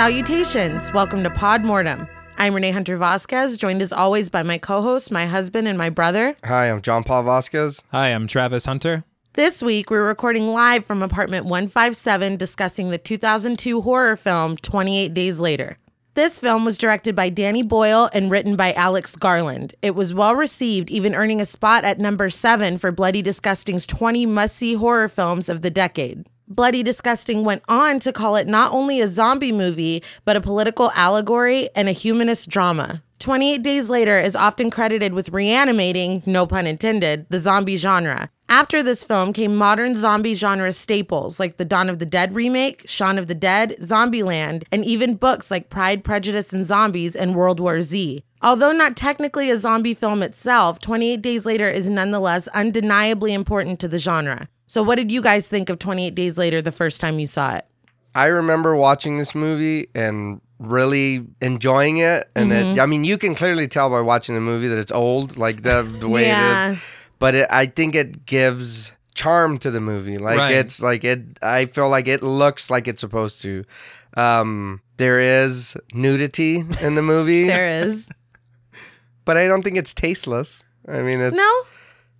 Salutations. Welcome to Podmortem. I'm Renee Hunter Vasquez, joined as always by my co-host, my husband, and my brother. Hi, I'm John Paul Vasquez. Hi, I'm Travis Hunter. This week, we're recording live from apartment 157, discussing the 2002 horror film, 28 Days Later. This film was directed by Danny Boyle and written by Alex Garland. It was well received, even earning a spot at number 7 for Bloody Disgusting's 20 must-see horror films of the decade. Bloody Disgusting went on to call it not only a zombie movie, but a political allegory and a humanist drama. 28 Days Later is often credited with reanimating, no pun intended, the zombie genre. After this film came modern zombie genre staples like the Dawn of the Dead remake, Shaun of the Dead, Zombieland, and even books like Pride, Prejudice, and Zombies and World War Z. Although not technically a zombie film itself, 28 Days Later is nonetheless undeniably important to the genre. So what did you guys think of 28 Days Later the first time you saw it? I remember watching this movie and really enjoying it. And I mean, you can clearly tell by watching the movie that it's old, like the way it is. But I think it gives charm to the movie. Like it's like it. I feel like it looks like it's supposed to. There is nudity in the movie. There is. But I don't think it's tasteless. I mean, it's... No?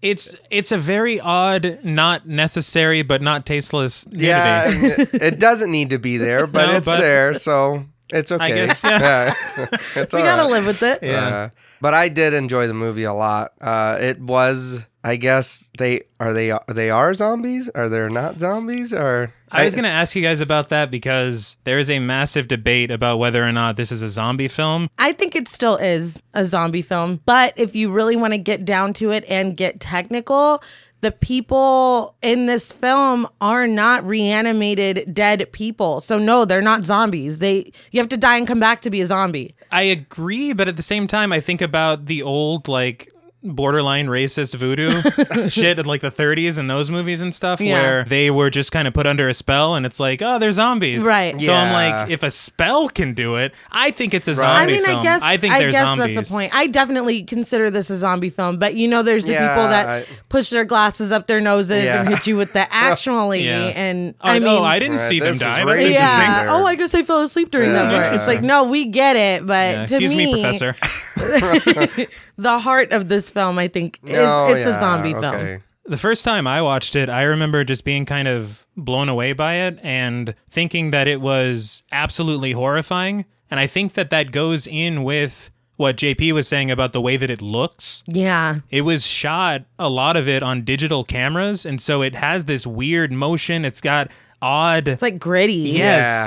It's a very odd, not necessary, but not tasteless nudity. Yeah, it doesn't need to be there, but there, so it's okay. I guess, it's we gotta live with it. Yeah, but I did enjoy the movie a lot. It was, I guess they are zombies. Are they not zombies? Or I was gonna ask you guys about that because there is a massive debate about whether or not this is a zombie film. I think it still is a zombie film, but if you really want to get down to it and get technical, the people in this film are not reanimated dead people. So no, they're not zombies. You have to die and come back to be a zombie. I agree, but at the same time, I think about the old, like, borderline racist voodoo shit in like the 30s and those movies and stuff where they were just kind of put under a spell and it's like, oh, they're zombies. Right. So I'm like, if a spell can do it, I think it's a zombie film. I guess zombies. That's a point. I definitely consider this a zombie film, but you know, there's the people that push their glasses up their noses and hit you with the actually. And I mean, I didn't see them die. That's interesting. Oh, I guess I fell asleep during that part. It's like, no, we get it, but to excuse me, Professor. The heart of this film, I think, is a zombie film. The first time I watched it, I remember just being kind of blown away by it and thinking that it was absolutely horrifying. And I think that goes in with what JP was saying about the way that it looks. Yeah. It was shot, a lot of it, on digital cameras. And so it has this weird motion. It's got odd. It's like gritty. Yes.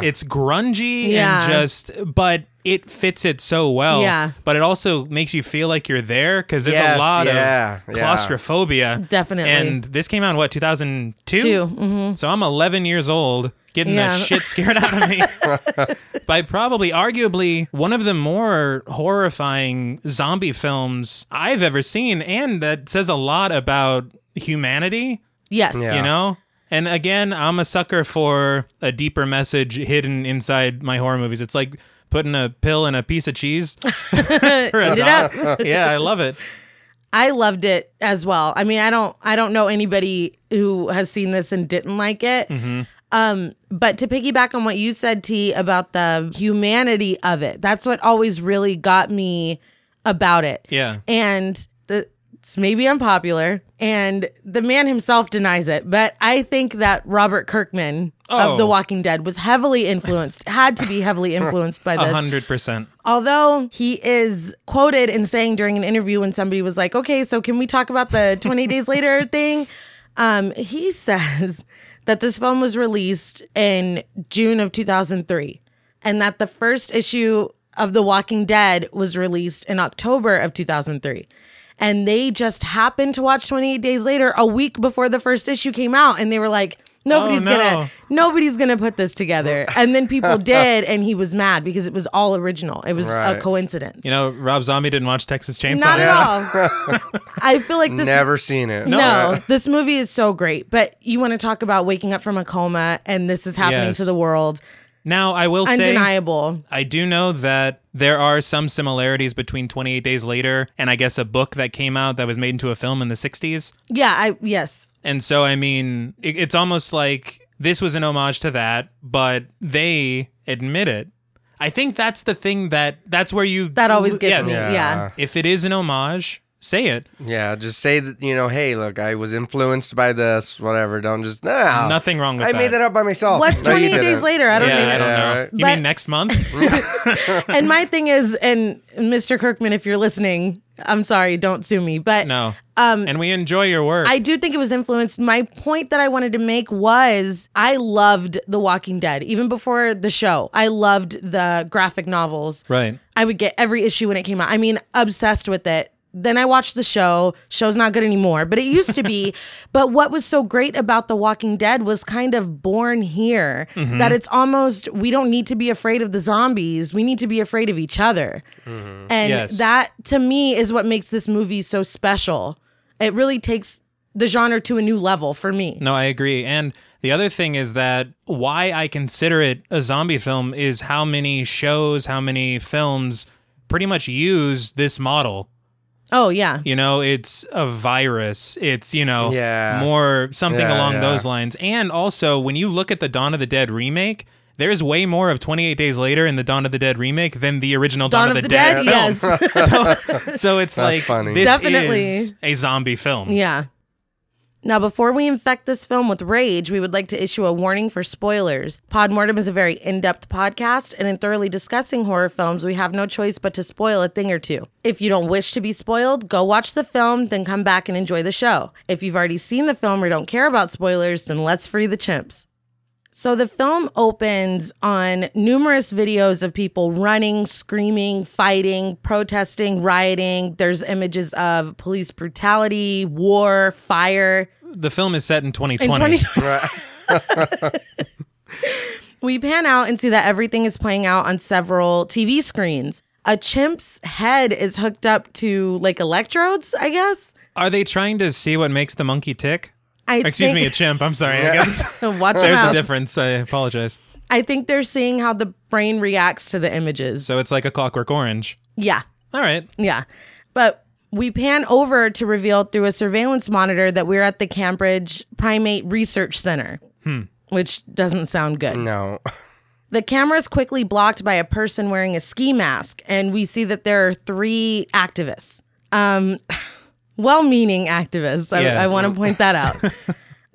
Yeah. It's grungy and just, but it fits it so well. Yeah. But it also makes you feel like you're there because there's a lot of claustrophobia. Yeah. Definitely. And this came out in what, 2002? Mm-hmm. So I'm 11 years old getting the shit scared out of me by probably arguably one of the more horrifying zombie films I've ever seen. And that says a lot about humanity. Yes. Yeah. You know? And again, I'm a sucker for a deeper message hidden inside my horror movies. It's like putting a pill in a piece of cheese. Yeah, I love it. I loved it as well. I mean, I don't know anybody who has seen this and didn't like it. Mm-hmm. But to piggyback on what you said, T, about the humanity of it, that's what always really got me about it. Yeah. And it's maybe unpopular, and the man himself denies it, but I think that Robert Kirkman of The Walking Dead was heavily influenced, had to be heavily influenced by this. 100%. Although he is quoted in saying during an interview when somebody was like, okay, so can we talk about the 20 Days Later thing? He says that this film was released in June of 2003, and that the first issue of The Walking Dead was released in October of 2003. And they just happened to watch 28 Days Later a week before the first issue came out. And they were like, nobody's gonna put this together. And then people did. And he was mad because it was all original. It was a coincidence. You know, Rob Zombie didn't watch Texas Chainsaw. Not at all. I feel like this... Never seen it. No, this movie is so great. But you want to talk about waking up from a coma and this is happening to the world. Now, I will say, undeniable. I do know that there are some similarities between 28 Days Later and I guess a book that came out that was made into a film in the 60s. Yeah, yes. And so, I mean, it's almost like this was an homage to that, but they admit it. I think that's the thing that's where you... That always gets me, yeah. If it is an homage, say it. Yeah, just say that, you know, hey, look, I was influenced by this, whatever. Don't just, no. Nothing wrong with that. I made that up by myself. What's 28 Days Later? I don't know. But, you mean next month? And my thing is, and Mr. Kirkman, if you're listening, I'm sorry, don't sue me, but... No. And we enjoy your work. I do think it was influenced. My point that I wanted to make was I loved The Walking Dead. Even before the show, I loved the graphic novels. Right. I would get every issue when it came out. I mean, obsessed with it. Then I watched the show. Show's not good anymore, but it used to be. But what was so great about The Walking Dead was kind of born here, mm-hmm. that it's almost, we don't need to be afraid of the zombies. We need to be afraid of each other. Mm-hmm. And that, to me, is what makes this movie so special. It really takes the genre to a new level for me. No, I agree. And the other thing is that why I consider it a zombie film is how many shows, how many films pretty much use this model. Oh, yeah. You know, it's a virus. It's, you know, more something along those lines. And also, when you look at the Dawn of the Dead remake, there's way more of 28 Days Later in the Dawn of the Dead remake than the original Dawn of the Dead film. Yes. so it's That's like, funny. This Definitely. Is a zombie film. Yeah. Now, before we infect this film with rage, we would like to issue a warning for spoilers. Podmortem is a very in-depth podcast, and in thoroughly discussing horror films, we have no choice but to spoil a thing or two. If you don't wish to be spoiled, go watch the film, then come back and enjoy the show. If you've already seen the film or don't care about spoilers, then let's free the chimps. So the film opens on numerous videos of people running, screaming, fighting, protesting, rioting. There's images of police brutality, war, fire. The film is set in 2020. We pan out and see that everything is playing out on several TV screens. A chimp's head is hooked up to like electrodes, I guess. Are they trying to see what makes the monkey tick? Excuse me, a chimp. I'm sorry. Yeah. I guess. Watch There's out. A difference. I apologize. I think they're seeing how the brain reacts to the images. So it's like a Clockwork Orange. Yeah. All right. Yeah. But we pan over to reveal through a surveillance monitor that we're at the Cambridge Primate Research Center, which doesn't sound good. No. The camera is quickly blocked by a person wearing a ski mask, and we see that there are three activists. Well-meaning activists. I want to point that out.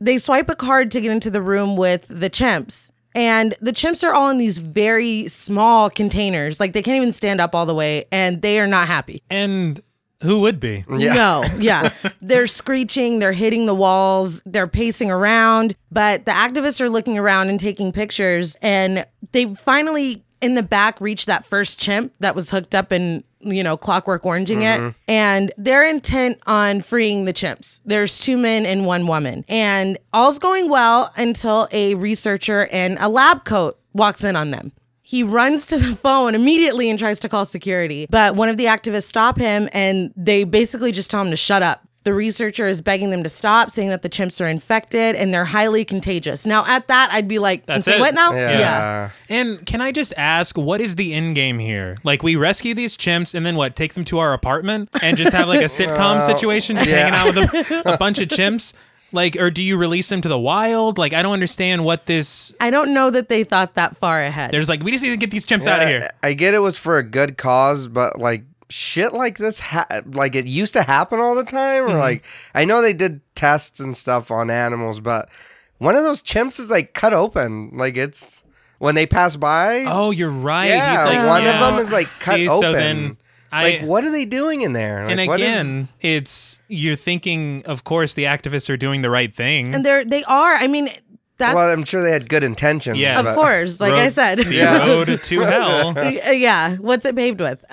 They swipe a card to get into the room with the chimps. And the chimps are all in these very small containers. Like, they can't even stand up all the way. And they are not happy. And who would be? Yeah. No, yeah. They're screeching. They're hitting the walls. They're pacing around. But the activists are looking around and taking pictures. And they finally, in the back, reach that first chimp that was hooked up and... you know, Clockwork Oranging it. And they're intent on freeing the chimps. There's two men and one woman. And all's going well until a researcher in a lab coat walks in on them. He runs to the phone immediately and tries to call security. But one of the activists stop him and they basically just tell him to shut up. The researcher is begging them to stop, saying that the chimps are infected and they're highly contagious. Now, at that, I'd be like, that's it. What now? Yeah. And can I just ask, what is the end game here? Like, we rescue these chimps and then what? Take them to our apartment and just have like a sitcom situation, just hanging out with a bunch of chimps? Like, or do you release them to the wild? Like, I don't understand what this... I don't know that they thought that far ahead. There's like, we just need to get these chimps out of here. I get it was for a good cause, but like, shit like this, like it used to happen all the time, or like, I know they did tests and stuff on animals, but one of those chimps is like cut open, like it's when they pass by. Oh, you're right. Yeah, he's like, one of them is like cut open. So then like, what are they doing in there? Like, and again, it's you're thinking, of course, the activists are doing the right thing, and they are. I mean. Well, I'm sure they had good intentions. Yeah, of course. Like I said, road to hell. Yeah, what's it paved with?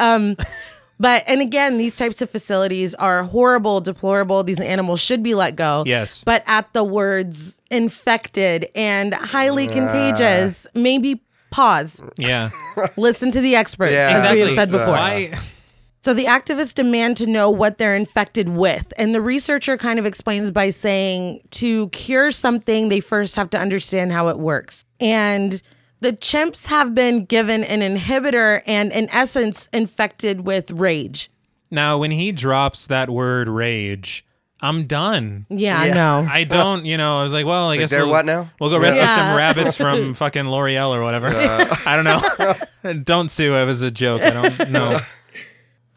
But, and again, these types of facilities are horrible, deplorable. These animals should be let go. Yes. But at the words infected and highly contagious, maybe pause. Yeah. Listen to the experts, as we have said before. So the activists demand to know what they're infected with. And the researcher kind of explains by saying to cure something, they first have to understand how it works. And... the chimps have been given an inhibitor and, in essence, infected with rage. Now, when he drops that word rage, I'm done. Yeah, no. I don't, you know, I was like, well, I guess they're what now? We'll go rescue some rabbits from fucking L'Oreal or whatever. I don't know. Don't sue. It was a joke. I don't know.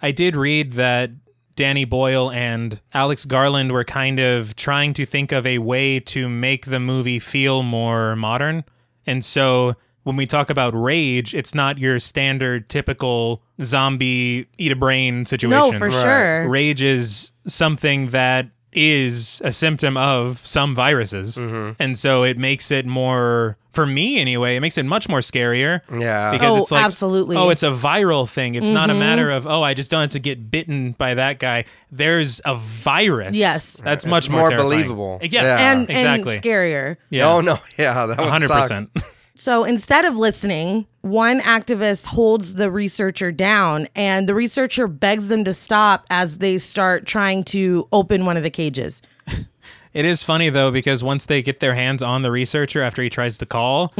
I did read that Danny Boyle and Alex Garland were kind of trying to think of a way to make the movie feel more modern. And so when we talk about rage, it's not your standard, typical zombie eat a brain situation. No, for sure. Rage is something that is a symptom of some viruses. Mm-hmm. And so it makes it more, for me anyway, it makes it much more scarier. Yeah. Because it's like, absolutely. Oh, it's a viral thing. It's not a matter of, oh, I just don't have to get bitten by that guy. There's a virus. Yes. That's much it's more terrifying. Believable. Yeah. And, exactly. And scarier. Yeah. Oh, no. Yeah. That 100%. So instead of listening, one activist holds the researcher down, and the researcher begs them to stop as they start trying to open one of the cages. It is funny, though, because once they get their hands on the researcher after he tries to call,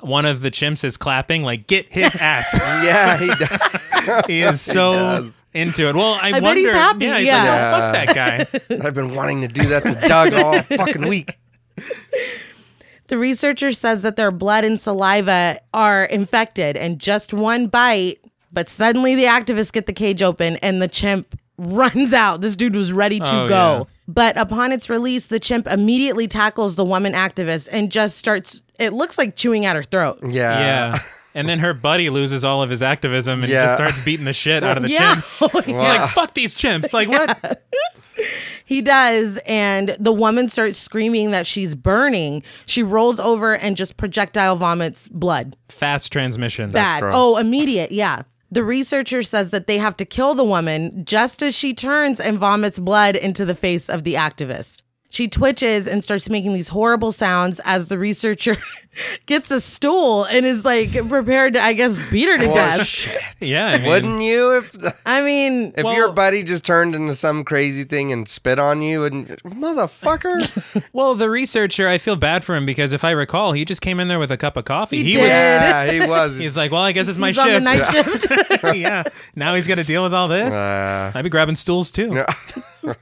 one of the chimps is clapping, like, get his ass. Yeah, he does. He is so into it. Well, I wonder. Bet he's happy. Yeah, he's like, oh, fuck that guy. I've been wanting to do that to Doug all fucking week. The researcher says that their blood and saliva are infected and just one bite, but suddenly the activists get the cage open and the chimp runs out. This dude was ready to go. Yeah. But upon its release, the chimp immediately tackles the woman activist and just starts, it looks like chewing at her throat. Yeah. Yeah. And then her buddy loses all of his activism and just starts beating the shit out of the chimp. He's like, fuck these chimps. Like, what? He does, and the woman starts screaming that she's burning. She rolls over and just projectile vomits blood. Fast transmission. Bad. Oh, immediate, yeah. The researcher says that they have to kill the woman just as she turns and vomits blood into the face of the activist. She twitches and starts making these horrible sounds as the researcher gets a stool and is like prepared to, I guess, beat her to death. Shit. Yeah. I mean, wouldn't you? If your buddy just turned into some crazy thing and spit on you and motherfucker. Well, the researcher, I feel bad for him because if I recall, he just came in there with a cup of coffee. He did. He was. He's like, well, I guess it's my shift. On the night shift. Yeah. Now he's got to deal with all this. I'd be grabbing stools too. No.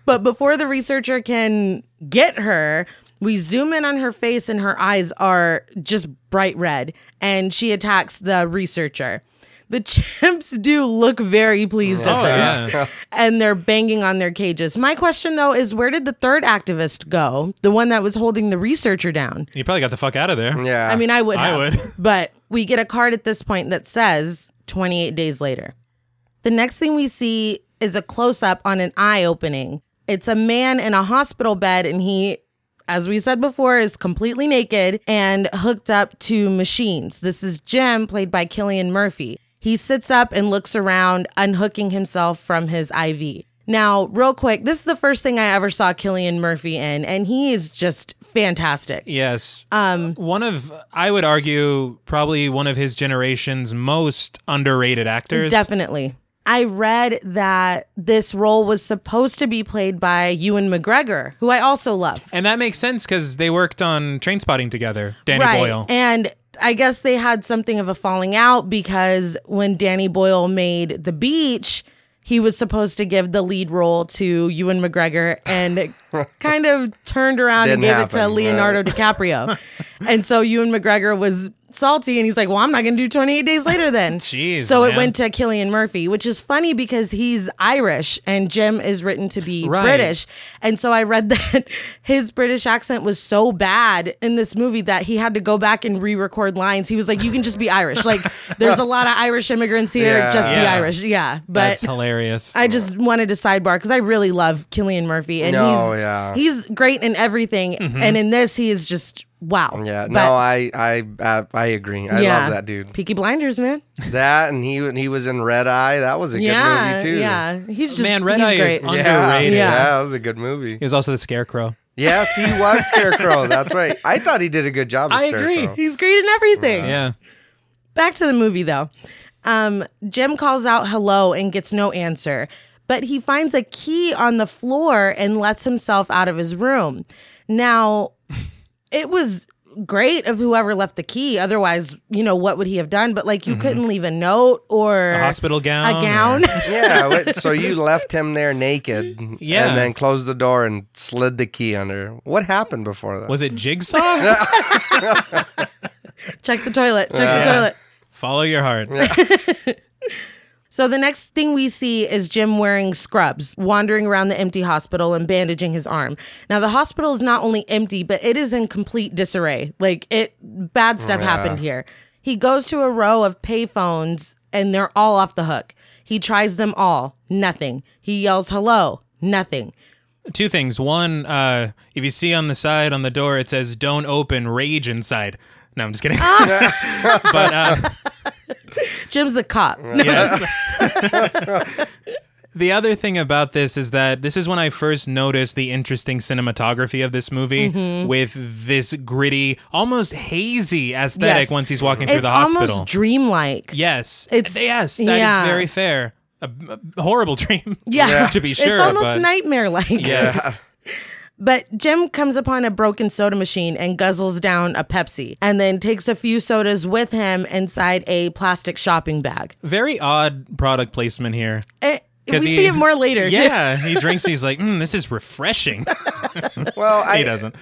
But before the researcher can get her, we zoom in on her face and her eyes are just bright red, and she attacks the researcher. The chimps do look very pleased at her, and they're banging on their cages. My question, though, is where did the third activist go? The one that was holding the researcher down? He probably got the fuck out of there. Yeah. I mean, I would. But we get a card at this point that says 28 days later. The next thing we see is a close-up on an eye opening. It's a man in a hospital bed, and he, as we said before, is completely naked and hooked up to machines. This is Jim, played by Cillian Murphy. He sits up and looks around, unhooking himself from his IV. Now, real quick, this is the first thing I ever saw Cillian Murphy in, and he is just fantastic. Yes. I would argue, probably one of his generation's most underrated actors. Definitely. I read that this role was supposed to be played by Ewan McGregor, who I also love. And that makes sense because they worked on Trainspotting together, Danny Boyle. And I guess they had something of a falling out because when Danny Boyle made The Beach, he was supposed to give the lead role to Ewan McGregor and kind of turned around and gave it to Leonardo DiCaprio. And so Ewan McGregor was salty and he's like, well, I'm not gonna do 28 days later then. Jeez, so it went to Cillian Murphy, which is funny because he's Irish and Jim is written to be British, and so I read that his British accent was so bad in this movie that he had to go back and re-record lines. He was like, you can just be Irish, like there's a lot of Irish immigrants here, just be Irish. But that's hilarious. I just wanted to sidebar because I really love Cillian Murphy, and he's great in everything, and in this he is just wow. Yeah. But, no, I agree. I love that dude. Peaky Blinders, man. That, and he was in Red Eye. That was a good movie too. Yeah. He's just Red Eye is underrated. Yeah, that was a good movie. He was also the Scarecrow. Yes, he was Scarecrow. That's right. I thought he did a good job. I agree. He's great in everything. Yeah. Back to the movie though. Jim calls out hello and gets no answer, but he finds a key on the floor and lets himself out of his room. Now. It was great of whoever left the key. Otherwise, you know, what would he have done? But like, you couldn't leave a note or a hospital gown. A gown. Or... yeah. So you left him there naked. Yeah. And then closed the door and slid the key under. What happened before that? Was it Jigsaw? Check the toilet. Check the toilet. Follow your heart. Yeah. So the next thing we see is Jim wearing scrubs, wandering around the empty hospital and bandaging his arm. Now, the hospital is not only empty, but it is in complete disarray. Like, bad stuff happened here. He goes to a row of payphones, and they're all off the hook. He tries them all. Nothing. He yells, hello. Nothing. Two things. One, if you see on the side on the door, it says, don't open, rage inside. No, I'm just kidding. But... Jim's a cop. Yes. The other thing about this is that this is when I first noticed the interesting cinematography of this movie with this gritty, almost hazy aesthetic once he's walking through the hospital. It's almost dreamlike. Yes. That is very fair. A horrible dream, to be sure. It's almost nightmare-like. Yes. But Jim comes upon a broken soda machine and guzzles down a Pepsi and then takes a few sodas with him inside a plastic shopping bag. Very odd product placement here. We see it more later. Yeah, he drinks. He's like, this is refreshing. Well, he doesn't.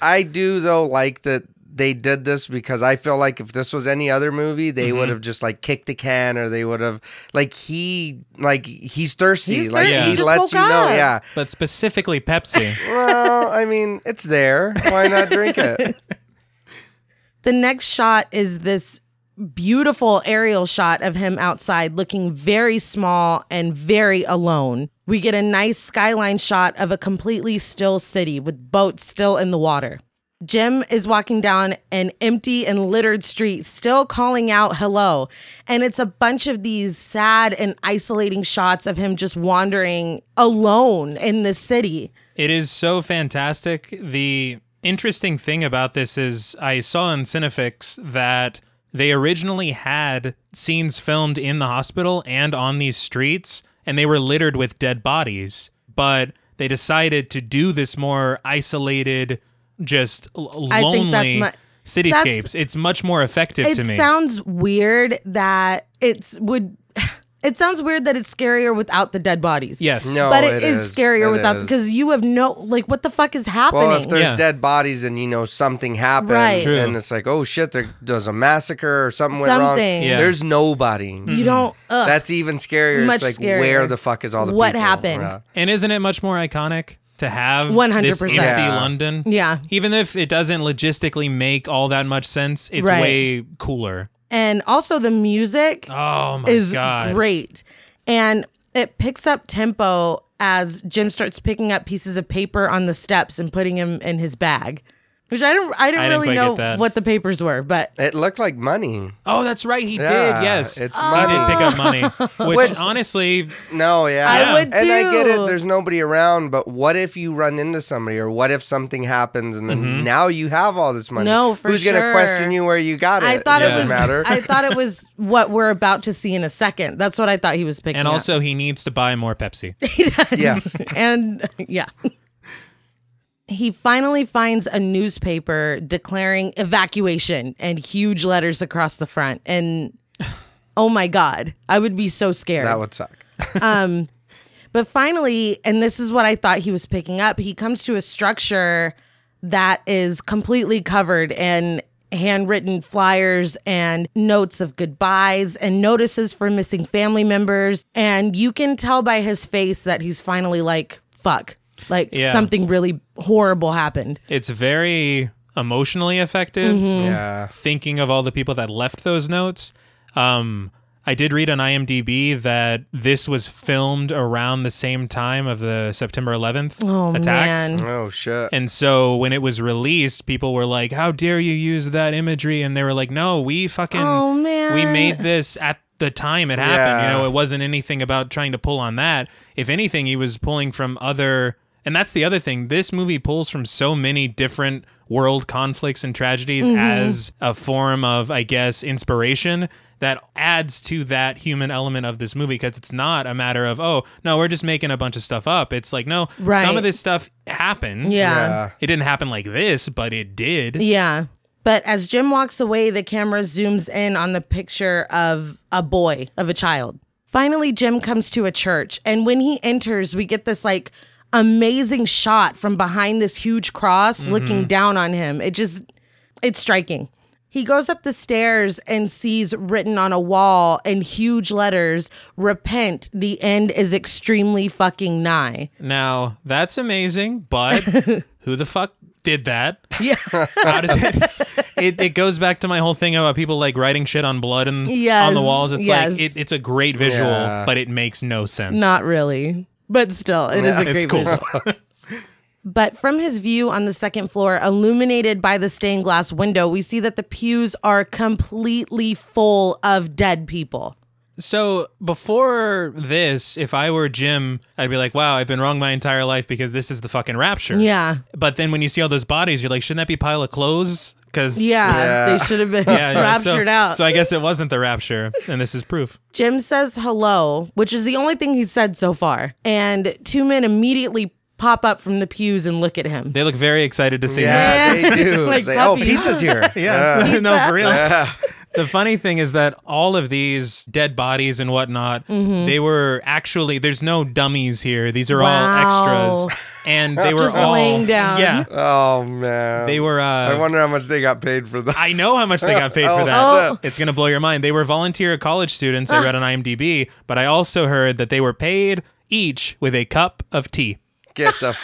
I do, though, like that they did this because I feel like if this was any other movie, they would have just like kicked the can, or they would have he's thirsty. He just lets you know. Yeah. But specifically Pepsi. Well, I mean, it's there. Why not drink it? The next shot is this beautiful aerial shot of him outside looking very small and very alone. We get a nice skyline shot of a completely still city with boats still in the water. Jim is walking down an empty and littered street, still calling out hello. And it's a bunch of these sad and isolating shots of him just wandering alone in the city. It is so fantastic. The interesting thing about this is I saw in Cinefix that they originally had scenes filmed in the hospital and on these streets, and they were littered with dead bodies. But they decided to do this more isolated, just lonely cityscapes. It's much more effective to me. It sounds weird that it's scarier without the dead bodies. Yes. No, but it is scarier without, because you have no, like, what the fuck is happening? Well, if there's dead bodies and, you know, something happened, and it's like, oh shit, there's a massacre or something went wrong. Yeah. There's nobody. You don't. That's even scarier. Much it's like, scarier. Where the fuck is all the people? What happened? Yeah. And isn't it much more iconic to have 100%. This empty London? Yeah. Even if it doesn't logistically make all that much sense, it's way cooler. And also the music is great. And it picks up tempo as Jim starts picking up pieces of paper on the steps and putting them in his bag. Which I didn't really know what the papers were, but it looked like money. Oh, that's right, he did. Yes, it's money. He did pick up money, which honestly, no, I would too. And I get it. There's nobody around, but what if you run into somebody, or what if something happens, and then now you have all this money? No, for who's gonna question you where you got it? I thought it was. Matter. I thought it was what we're about to see in a second. That's what I thought he was picking up. And also, he needs to buy more Pepsi. He does. Yes, and He finally finds a newspaper declaring evacuation and huge letters across the front. And oh my God, I would be so scared. That would suck. But finally, and this is what I thought he was picking up, he comes to a structure that is completely covered in handwritten flyers and notes of goodbyes and notices for missing family members. And you can tell by his face that he's finally like, fuck. Something really horrible happened. It's very emotionally effective. Thinking of all the people that left those notes. I did read on IMDb that this was filmed around the same time of the September 11th attacks. Man. Oh, shit. And so when it was released, people were like, how dare you use that imagery? And they were like, no, we fucking... Oh, man. We made this at the time it happened. You know, it wasn't anything about trying to pull on that. If anything, he was pulling from other, and that's the other thing, this movie pulls from so many different world conflicts and tragedies as a form of, I guess, inspiration that adds to that human element of this movie, because it's not a matter of, oh no, we're just making a bunch of stuff up. It's like, no, some of this stuff happened. It didn't happen like this, but it did. But as Jim walks away, the camera zooms in on the picture of a boy, of a child. Finally, Jim comes to a church. And when he enters, we get this like amazing shot from behind this huge cross looking down on him. It's striking. He goes up the stairs and sees written on a wall in huge letters, "Repent, the end is extremely fucking nigh." Now, that's amazing, but who the fuck did that? Yeah. How does it goes back to my whole thing about people like writing shit on blood and on the walls. It's like, it's a great visual, but it makes no sense. Not really. But still, it's a great visual. But from his view on the second floor, illuminated by the stained glass window, we see that the pews are completely full of dead people. So before this, if I were Jim, I'd be like, wow, I've been wrong my entire life because this is the fucking rapture. Yeah. But then when you see all those bodies, you're like, shouldn't that be a pile of clothes? Because they should have been raptured out. So I guess it wasn't the rapture, and this is proof. Jim says hello, which is the only thing he's said so far. And two men immediately pop up from the pews and look at him. They look very excited to see him. Yeah, they do. Like, say, oh, pizza's here. Pizza? No, for real. Yeah. The funny thing is that all of these dead bodies and whatnot, they were actually, there's no dummies here. These are all extras. And they were just all laying down. Yeah. Oh, man. They were. I wonder how much they got paid for that. I know how much they got paid for that. Oh. It's going to blow your mind. They were volunteer college students. I read on IMDb, but I also heard that they were paid each with a cup of tea. Get the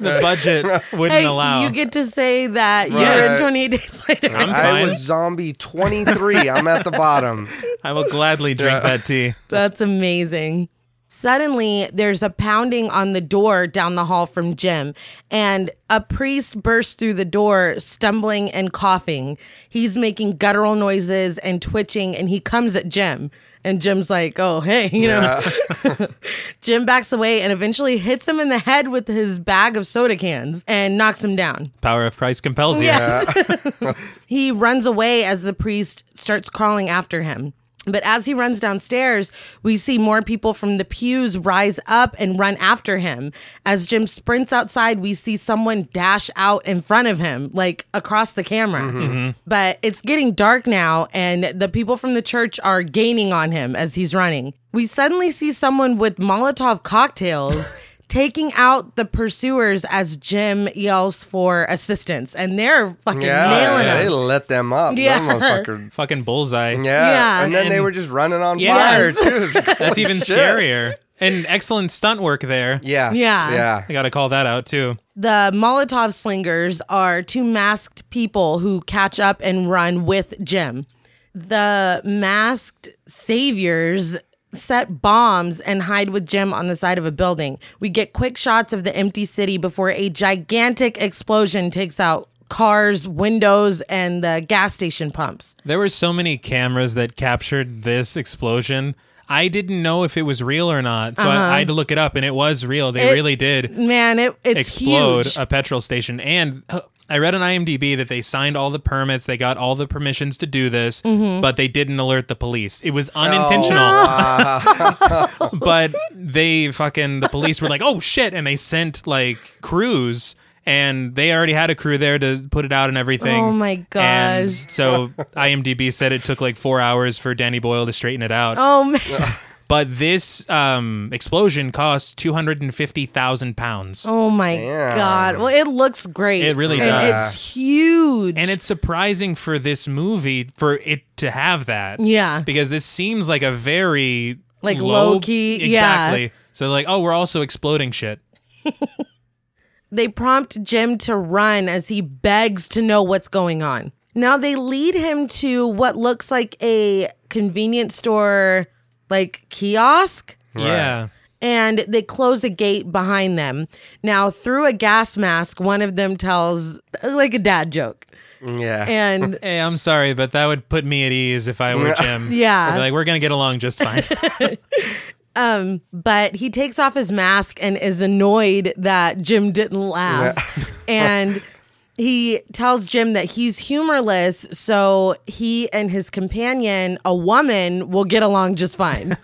the budget wouldn't allow. You get to say that you're 28 days later. I was zombie 23. I'm at the bottom. I will gladly drink that tea. That's amazing. Suddenly, there's a pounding on the door down the hall from Jim, and a priest bursts through the door, stumbling and coughing. He's making guttural noises and twitching, and he comes at Jim. And Jim's like, oh, hey, you know. Jim backs away and eventually hits him in the head with his bag of soda cans and knocks him down. Power of Christ compels you. Yes. He runs away as the priest starts crawling after him. But as he runs downstairs, we see more people from the pews rise up and run after him. As Jim sprints outside, we see someone dash out in front of him, like across the camera. But it's getting dark now, and the people from the church are gaining on him as he's running. We suddenly see someone with Molotov cocktails taking out the pursuers as Jim yells for assistance, and they're fucking nailing them. They let them up. Fucking bullseye. And then they were just running on fire, too. Like, that's even scarier. And excellent stunt work there. Yeah. I gotta call that out, too. The Molotov slingers are two masked people who catch up and run with Jim. The masked saviors set bombs and hide with Jim on the side of a building. We get quick shots of the empty city before a gigantic explosion takes out cars, windows, and the gas station pumps. There were so many cameras that captured this explosion. I didn't know if it was real or not, so I had to look it up, and it was real. They really did. Man, it's explode huge. A petrol station, and I read on IMDb that they signed all the permits, they got all the permissions to do this, but they didn't alert the police. It was unintentional. But the police were like, oh shit, and they sent like crews, and they already had a crew there to put it out and everything. Oh my gosh. And so IMDb said it took like 4 hours for Danny Boyle to straighten it out. Oh man. But this explosion cost 250,000 pounds. Oh, my God. Well, it looks great. It really does. And it's huge. And it's surprising for this movie for it to have that. Yeah. Because this seems like a very low-key. Exactly. Yeah. So like, oh, we're also exploding shit. They prompt Jim to run as he begs to know what's going on. Now they lead him to what looks like a convenience store kiosk. Yeah. And they close a gate behind them. Now, through a gas mask, one of them tells a dad joke. Yeah. And hey, I'm sorry, but that would put me at ease if I were Jim. Yeah. I'd be like, we're going to get along just fine. But he takes off his mask and is annoyed that Jim didn't laugh. Yeah. And he tells Jim that he's humorless, so he and his companion, a woman, will get along just fine.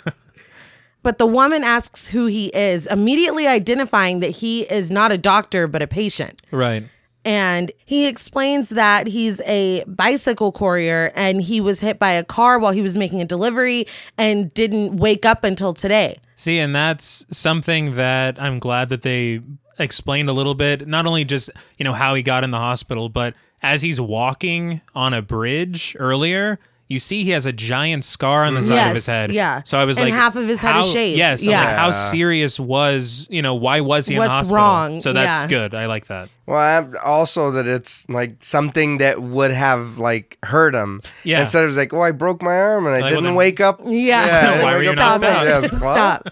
But the woman asks who he is, immediately identifying that he is not a doctor but a patient. Right. And he explains that he's a bicycle courier and he was hit by a car while he was making a delivery and didn't wake up until today. See, and that's something that I'm glad that they explained a little bit. Not only just, you know, how he got in the hospital, but as he's walking on a bridge earlier, you see he has a giant scar on the side of his head. Yeah. So I was like, half of his head is shaved. Yes. Yeah. Like, how serious was, you know, why was he in the hospital? What's wrong? So that's good. I like that. Well, also that it's like something that would have like hurt him. Yeah. Instead of like, oh, I broke my arm and I didn't wake up. Yeah. Why were you knocked out? Stop.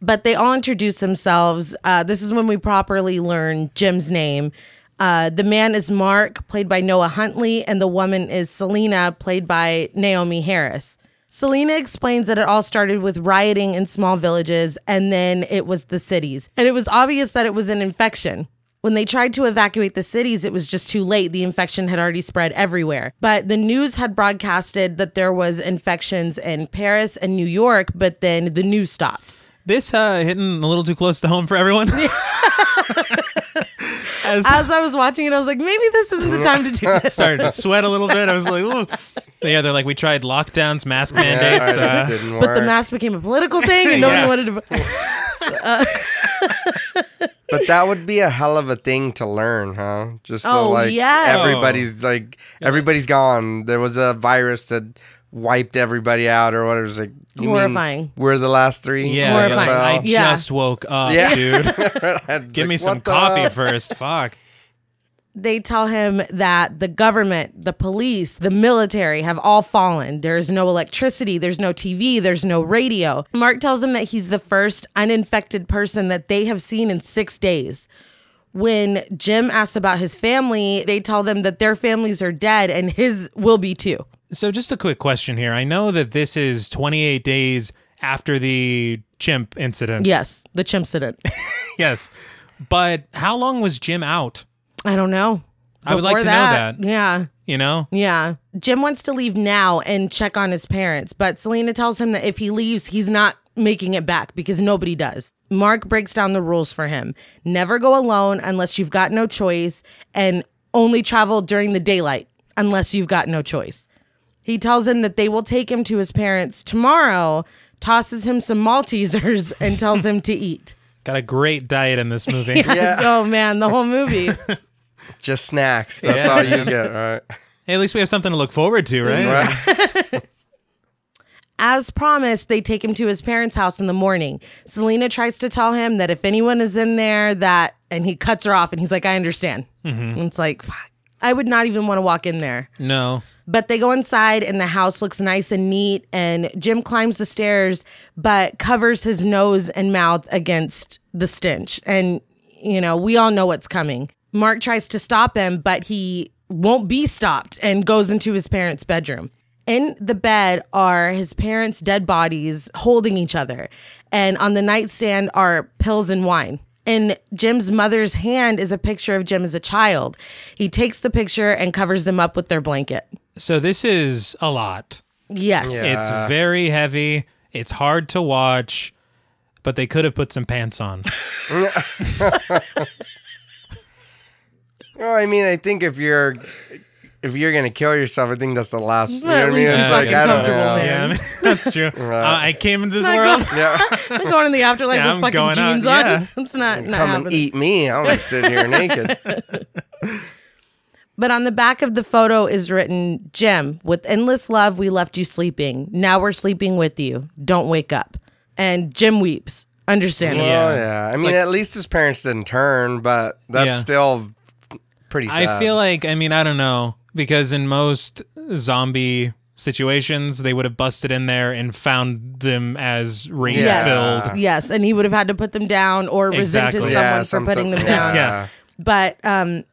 But they all introduce themselves. This is when we properly learn Jim's name. The man is Mark, played by Noah Huntley, and the woman is Selena, played by Naomi Harris. Selena explains that it all started with rioting in small villages, and then it was the cities. And it was obvious that it was an infection. When they tried to evacuate the cities, it was just too late. The infection had already spread everywhere. But the news had broadcasted that there was infections in Paris and New York, but then the news stopped. This hitting a little too close to home for everyone. As I was watching it, I was like, maybe this isn't the time to do this. Started to sweat a little bit. I was like, ooh. Yeah, they're like, we tried lockdowns, mask mandates. Didn't work. But the mask became a political thing and nobody wanted to. But that would be a hell of a thing to learn, huh? Just everybody's gone. There was a virus that wiped everybody out or whatever. It was like, horrifying. Mean, we're the last three? Yeah. Horrifying. Like, I just woke up, dude. Give me some coffee first. Fuck. They tell him that the government, the police, the military have all fallen. There's no electricity. There's no TV. There's no radio. Mark tells them that he's the first uninfected person that they have seen in 6 days. When Jim asks about his family, they tell them that their families are dead and his will be too. So just a quick question here. I know that this is 28 days after the chimp incident. Yes, the chimp incident. Yes. But how long was Jim out? I don't know. I would like to know that. Yeah. You know? Yeah. Jim wants to leave now and check on his parents, but Selena tells him that if he leaves, he's not making it back because nobody does. Mark breaks down the rules for him. Never go alone unless you've got no choice, and only travel during the daylight unless you've got no choice. He tells him that they will take him to his parents tomorrow, tosses him some Maltesers, and tells him to eat. Got a great diet in this movie. Yes. Yeah. Oh, man, the whole movie. Just snacks. That's all you get, all right? Hey, at least we have something to look forward to, right? As promised, they take him to his parents' house in the morning. Selena tries to tell him that if anyone is in there, and he cuts her off, and he's like, I understand. Mm-hmm. And it's like, fuck, I would not even want to walk in there. No. But they go inside and the house looks nice and neat, and Jim climbs the stairs but covers his nose and mouth against the stench. And, you know, we all know what's coming. Mark tries to stop him, but he won't be stopped and goes into his parents' bedroom. In the bed are his parents' dead bodies holding each other, and on the nightstand are pills and wine. In Jim's mother's hand is a picture of Jim as a child. He takes the picture and covers them up with their blanket. So this is a lot. Yes. Yeah. It's very heavy. It's hard to watch, but they could have put some pants on. Well, I mean, I think if you're going to kill yourself, I think that's the last. You know what I mean? It's like, I don't know. Yeah, I mean, that's true. I came into this world. I'm going in the afterlife with fucking jeans on. It's not come happening. And eat me. I'm going to sit here naked. But on the back of the photo is written, Jim, with endless love, we left you sleeping. Now we're sleeping with you. Don't wake up. And Jim weeps. Understandable. Yeah. Oh, yeah. I mean, at least his parents didn't turn, but that's still pretty sad. I feel like, I mean, I don't know. Because in most zombie situations, they would have busted in there and found them as rain-filled. Yes, and he would have had to put them down or resented someone for putting them down. Yeah. But, and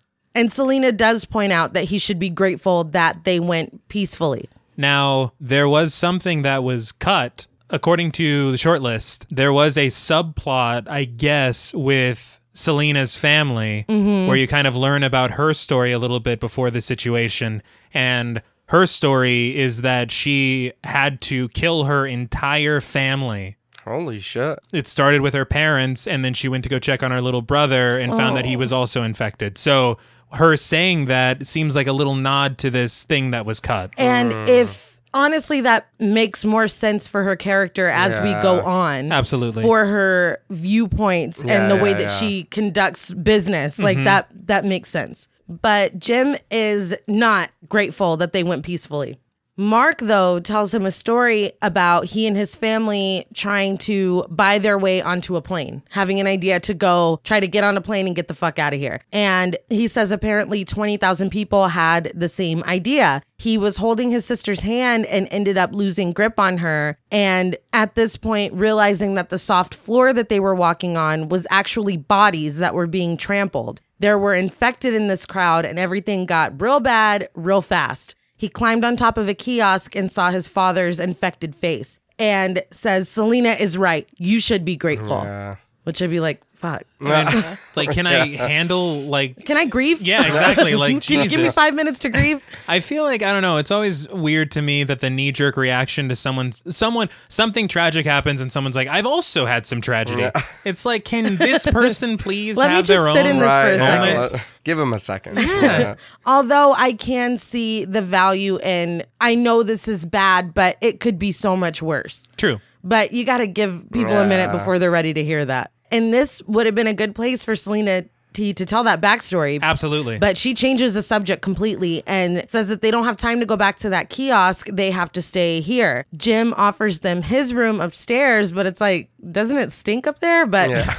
Selena does point out that he should be grateful that they went peacefully. Now, there was something that was cut. According to the shortlist, there was a subplot, I guess, with Selena's family, where you kind of learn about her story a little bit before the situation. And her story is that she had to kill her entire family. Holy shit. It started with her parents, and then she went to go check on her little brother and found that he was also infected. So her saying that seems like a little nod to this thing that was cut. And if honestly, that makes more sense for her character as we go on. Absolutely. For her viewpoints and the way that she conducts business. Like that makes sense. But Jim is not grateful that they went peacefully. Mark, though, tells him a story about he and his family trying to buy their way onto a plane, having an idea to go try to get on a plane and get the fuck out of here. And he says apparently 20,000 people had the same idea. He was holding his sister's hand and ended up losing grip on her. And at this point, realizing that the soft floor that they were walking on was actually bodies that were being trampled. There were infected in this crowd and everything got real bad, real fast. He climbed on top of a kiosk and saw his father's infected face and says, Selena is right. You should be grateful. Yeah. Which I'd be like, fuck. Yeah. Like, can I handle, like... Can I grieve? Yeah, exactly. Like, Jesus. Can you give me 5 minutes to grieve? I feel like, I don't know, it's always weird to me that the knee-jerk reaction to something tragic happens and someone's like, I've also had some tragedy. Yeah. It's like, can this person please have their own moment? Let me just sit in this for a second. Give him a second. Yeah. Although I can see the value in, I know this is bad, but it could be so much worse. True. But you got to give people a minute before they're ready to hear that. And this would have been a good place for Selena to tell that backstory. Absolutely. But she changes the subject completely and says that they don't have time to go back to that kiosk. They have to stay here. Jim offers them his room upstairs, but it's like, doesn't it stink up there? But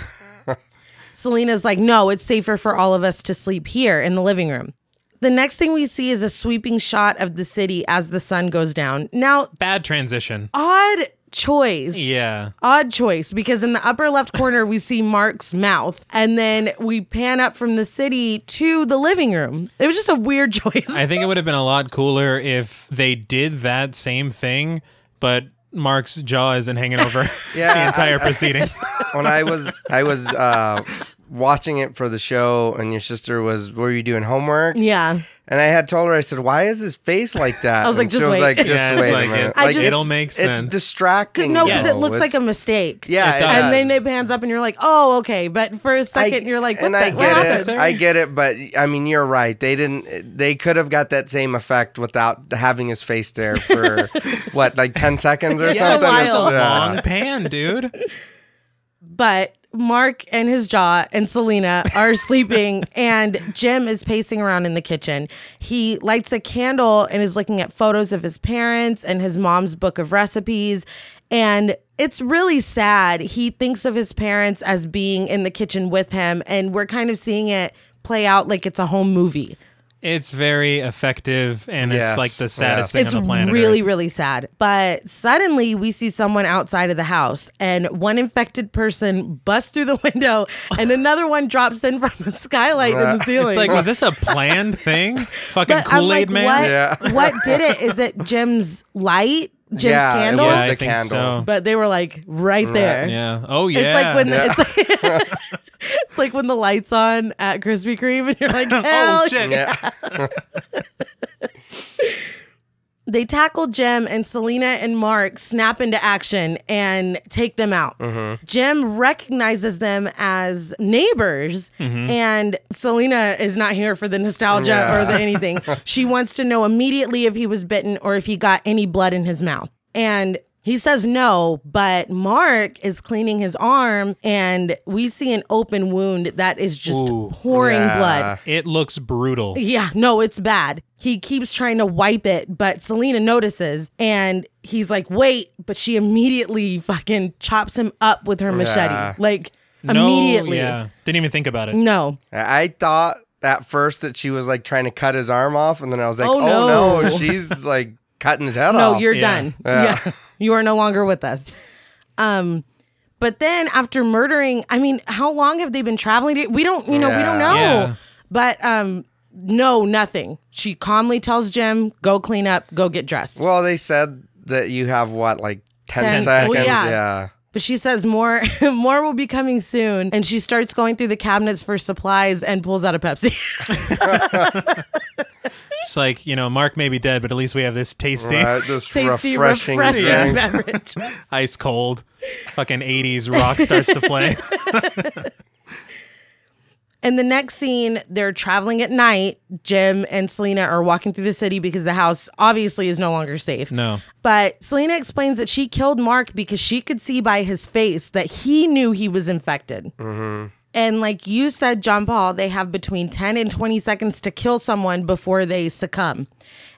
Selena's like, no, it's safer for all of us to sleep here in the living room. The next thing we see is a sweeping shot of the city as the sun goes down. Now, bad transition. Odd choice. Yeah. Odd choice, because in the upper left corner, we see Mark's mouth, and then we pan up from the city to the living room. It was just a weird choice. I think it would have been a lot cooler if they did that same thing, but Mark's jaw isn't hanging over the entire proceedings. When I was watching it for the show, and your sister was, were you doing homework? Yeah. And I had told her, I said, why is his face like that? I was like, just wait a minute. Like, it'll make sense. It's distracting. No, because it looks like a mistake. Yeah. And then it pans up and you're like, oh, okay. But for a second, you're like, I get it. But I mean, you're right. They could have got that same effect without having his face there for what, like 10 seconds or something? Long pan, dude. But Mark and his jaw and Selena are sleeping, and Jim is pacing around in the kitchen. He lights a candle and is looking at photos of his parents and his mom's book of recipes. And it's really sad. He thinks of his parents as being in the kitchen with him, and we're kind of seeing it play out like it's a home movie. It's very effective, and it's like the saddest thing on the planet. It's really, really sad. But suddenly, we see someone outside of the house, and one infected person busts through the window, and another one drops in from the skylight in the ceiling. It's like, was this a planned thing? Fucking Kool-Aid Man? What did it? Is it Jim's light? Jim's candle? Yeah, I think so. But they were like, right there. Yeah. Oh, yeah. It's like when... It's like when the light's on at Krispy Kreme and you're like, hell oh, shit. Yeah. They tackle Jim, and Selena and Mark snap into action and take them out. Mm-hmm. Jim recognizes them as neighbors, and Selena is not here for the nostalgia or the anything. She wants to know immediately if he was bitten or if he got any blood in his mouth. And he says no, but Mark is cleaning his arm, and we see an open wound that is just pouring blood. It looks brutal. Yeah, no, it's bad. He keeps trying to wipe it, but Selena notices, and he's like, wait, but she immediately fucking chops him up with her machete. Like, immediately. Yeah. Didn't even think about it. No. I thought at first that she was, like, trying to cut his arm off, and then I was like, oh no, she's, like, cutting his head off. No, you're done. Yeah. You are no longer with us. But then after murdering, I mean, how long have they been traveling? We don't know. Yeah. But no, nothing. She calmly tells Jim, go clean up, go get dressed. Well, they said that you have what, like 10 seconds? Well, yeah. But she says more will be coming soon. And she starts going through the cabinets for supplies and pulls out a Pepsi. It's like, you know, Mark may be dead, but at least we have this tasty refreshing beverage. Ice cold. Fucking 80s rock starts to play. In the next scene, they're traveling at night. Jim and Selena are walking through the city because the house obviously is no longer safe. No. But Selena explains that she killed Mark because she could see by his face that he knew he was infected. Mm-hmm. And like you said, John Paul, they have between 10 and 20 seconds to kill someone before they succumb.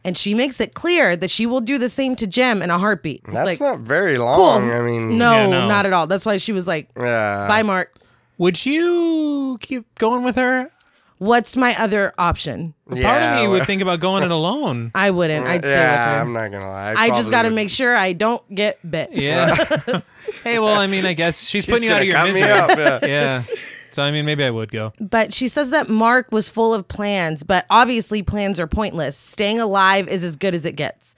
And she makes it clear that she will do the same to Jim in a heartbeat. That's like, not very long. Cool. I mean, no, not at all. That's why she was like, bye, Mark. Would you keep going with her? What's my other option? Part of me would think about going it alone. I wouldn't. I'd stay with her. I'm not going to lie. I just got to make sure I don't get bit. Yeah. Hey, well, I mean, I guess she's putting you out of your misery. Yeah. So, I mean, maybe I would go. But she says that Mark was full of plans, but obviously plans are pointless. Staying alive is as good as it gets.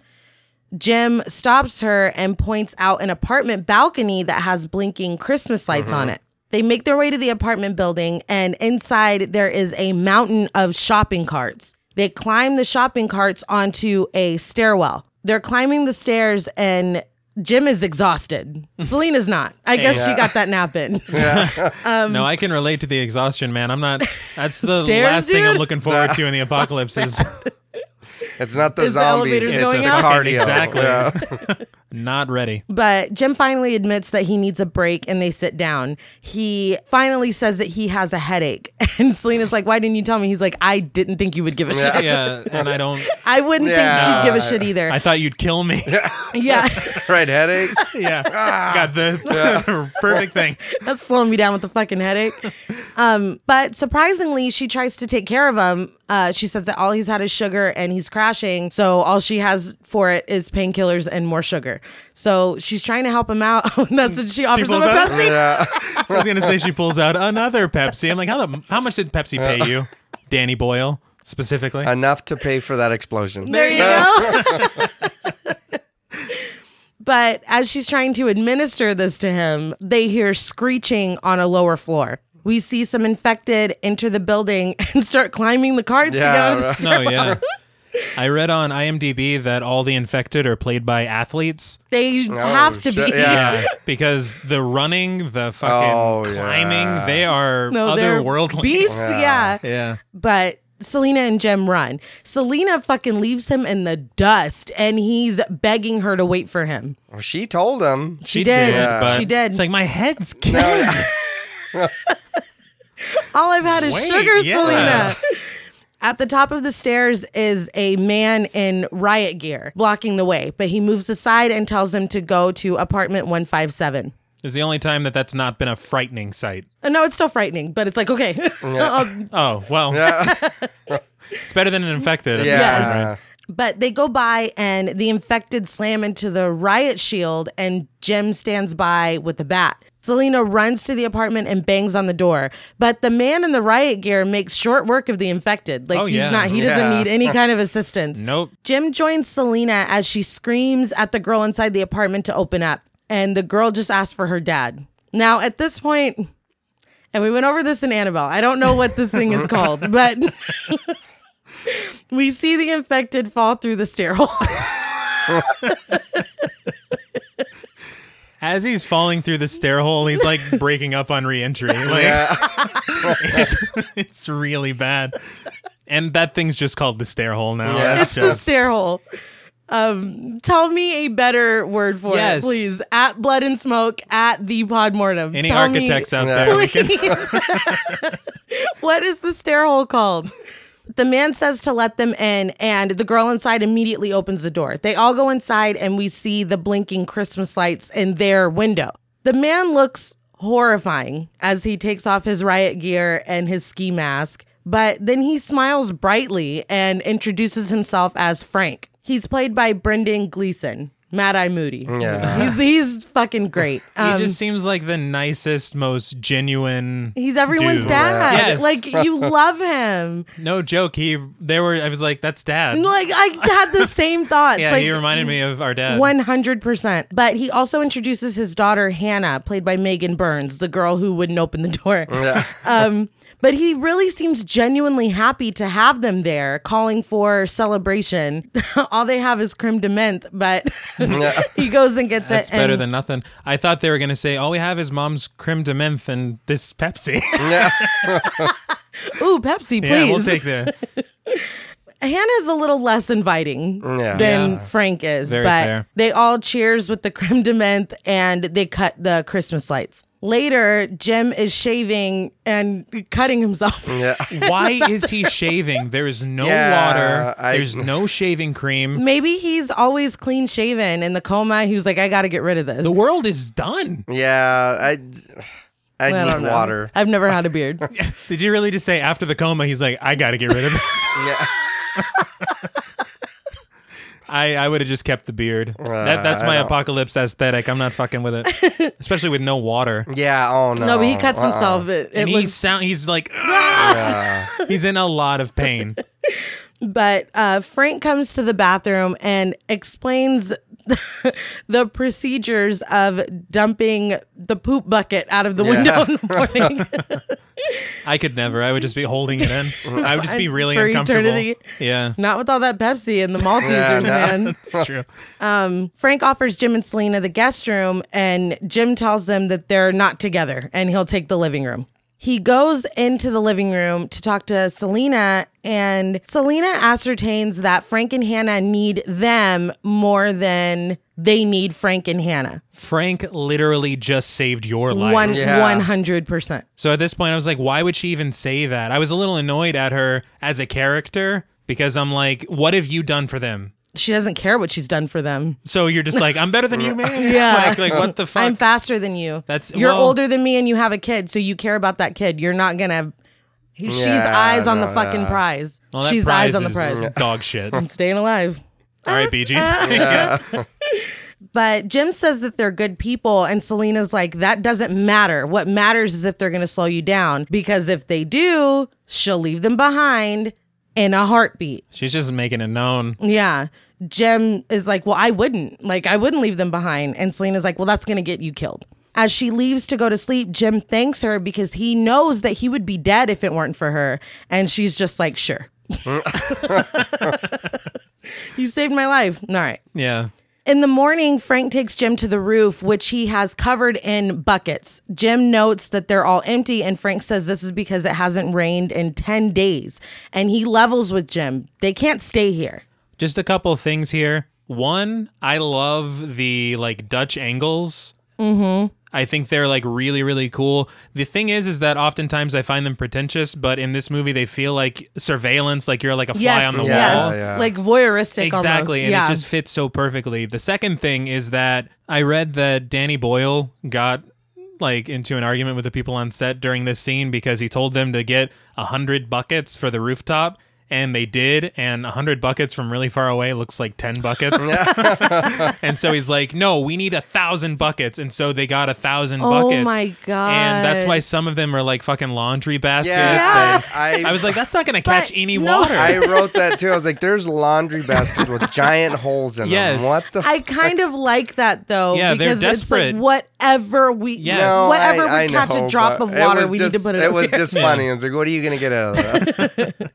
Jim stops her and points out an apartment balcony that has blinking Christmas lights on it. They make their way to the apartment building, and inside there is a mountain of shopping carts. They climb the shopping carts onto a stairwell. They're climbing the stairs, and Jim is exhausted. Selena's not. I guess she got that nap in. Yeah. No, I can relate to the exhaustion, man. I'm not. That's the last thing I'm looking forward to in the apocalypse is... It's not the zombies. It's the cardio. Exactly. Yeah. Not ready. But Jim finally admits that he needs a break, and they sit down. He finally says that he has a headache, and Selena's like, "Why didn't you tell me?" He's like, "I didn't think you would give a shit." Yeah, and I wouldn't think she'd give a shit either. I thought you'd kill me. Yeah. Right, headache. Yeah. Got the perfect thing. That's slowing me down with the fucking headache. But surprisingly, she tries to take care of him. She says that all he's had is sugar and he's crashing. So all she has for it is painkillers and more sugar. So she's trying to help him out. That's what she offers him, a Pepsi. Yeah. I was going to say she pulls out another Pepsi. I'm like, how much did Pepsi pay you? Danny Boyle, specifically? Enough to pay for that explosion. There you go. But as she's trying to administer this to him, they hear screeching on a lower floor. We see some infected enter the building and start climbing the carts to go to the stairwell. I read on IMDb that all the infected are played by athletes. They have to be. Yeah, because the running, the fucking climbing, they are otherworldly. Beasts, yeah. But Selena and Jim run. Selena fucking leaves him in the dust, and he's begging her to wait for him. Well, she told him. She did. Yeah. But she did. It's like, my head's killing me. All I've had is sugar, Selena. At the top of the stairs is a man in riot gear blocking the way, but he moves aside and tells them to go to apartment 157. It's the only time that that's not been a frightening sight. No, it's still frightening, but it's like, okay. It's better than an infected. Yeah. Yes. But they go by, and the infected slam into the riot shield, and Jim stands by with the bat. Selena runs to the apartment and bangs on the door. But the man in the riot gear makes short work of the infected. Like, he doesn't need any kind of assistance. Nope. Jim joins Selena as she screams at the girl inside the apartment to open up. And the girl just asks for her dad. Now, at this point, and we went over this in Annabelle. I don't know what this thing is called, but... We see the infected fall through the stairwell. As he's falling through the stairwell, he's like breaking up on re-entry. Like, it's really bad. And that thing's just called the stairwell now. Yeah. It's the stairwell. Tell me a better word for it, please. At Blood and Smoke, at the Podmortem. Any architects out there? We can... What is the stairwell called? The man says to let them in, and the girl inside immediately opens the door. They all go inside, and we see the blinking Christmas lights in their window. The man looks horrifying as he takes off his riot gear and his ski mask, but then he smiles brightly and introduces himself as Frank. He's played by Brendan Gleeson. Mad-Eye Moody. Yeah. He's fucking great. He just seems like the nicest, most genuine. He's everyone's dad. Yeah. Yes. Like, you love him. No joke. I was like, that's dad. Like, I had the same thoughts. Yeah, like, he reminded me of our dad. 100%. But he also introduces his daughter, Hannah, played by Megan Burns, the girl who wouldn't open the door. Yeah. But he really seems genuinely happy to have them there, calling for celebration. All they have is creme de menthe, but he goes and gets it. That's better than nothing. I thought they were going to say, all we have is mom's creme de menthe and this Pepsi. Ooh, Pepsi, please. Yeah, we'll take that. Hannah's a little less inviting than Frank is, very but fair. They all cheers with the creme de menthe and they cut the Christmas lights. Later, Jim is shaving and cutting himself. Yeah. Why is he shaving? There is no water. There's no shaving cream. Maybe he's always clean shaven. In the coma, he was like, I got to get rid of this. The world is done. Yeah, I need water. I've never had a beard. Did you really just say after the coma, he's like, I got to get rid of this? Yeah. I would have just kept the beard. That's my apocalypse aesthetic. I'm not fucking with it, especially with no water. Yeah. Oh no. No, but he cuts himself. He's like, he's in a lot of pain. But Frank comes to the bathroom and explains the procedures of dumping the poop bucket out of the window in the morning. I could never. I would just be holding it in. I would just be really uncomfortable. Eternity. Yeah. Not with all that Pepsi and the Maltesers, man. That's true. Frank offers Jim and Selena the guest room, and Jim tells them that they're not together and he'll take the living room. He goes into the living room to talk to Selena, and Selena ascertains that Frank and Hannah need them more than they need Frank and Hannah. Frank literally just saved your life. 100%. So at this point, I was like, why would she even say that? I was a little annoyed at her as a character because I'm like, what have you done for them? She doesn't care what she's done for them. So you're just like, I'm better than you, man. Yeah. Like, what the fuck? I'm faster than you. You're older than me and you have a kid, so you care about that kid. You're not going to... She's eyes on the fucking prize. Well, she's prize eyes on the prize. Dog shit. I'm staying alive. All right, Bee Gees. Yeah. But Jim says that they're good people, and Selena's like, that doesn't matter. What matters is if they're going to slow you down, because if they do, she'll leave them behind in a heartbeat. She's just making it known. Yeah. Jim is like, well, I wouldn't leave them behind. And Selena's like, well, that's going to get you killed. As she leaves to go to sleep, Jim thanks her because he knows that he would be dead if it weren't for her. And she's just like, sure. You saved my life. All right. Yeah. In the morning, Frank takes Jim to the roof, which he has covered in buckets. Jim notes that they're all empty, and Frank says this is because it hasn't rained in 10 days. And he levels with Jim. They can't stay here. Just a couple of things here. One, I love the Dutch angles. Mm-hmm. I think they're really, really cool. The thing is that oftentimes I find them pretentious, but in this movie they feel like surveillance, like you're like a fly on the wall. Yeah. Like voyeuristic exactly, almost. And it just fits so perfectly. The second thing is that I read that Danny Boyle got into an argument with the people on set during this scene because he told them to get 100 buckets for the rooftop. And they did, and 100 buckets from really far away looks like 10 buckets. And so he's like, no, we need 1,000 buckets. And so they got 1,000 buckets. Oh, my God. And that's why some of them are like fucking laundry baskets. Yeah. And I was like, that's not going to catch any water. I wrote that, too. I was like, there's laundry baskets with giant holes in them. What the fuck? I kind of like that, though. Yeah, because they're desperate. It's whatever we catch a drop of water, we need to put it over here. It was just funny. I was like, what are you going to get out of that?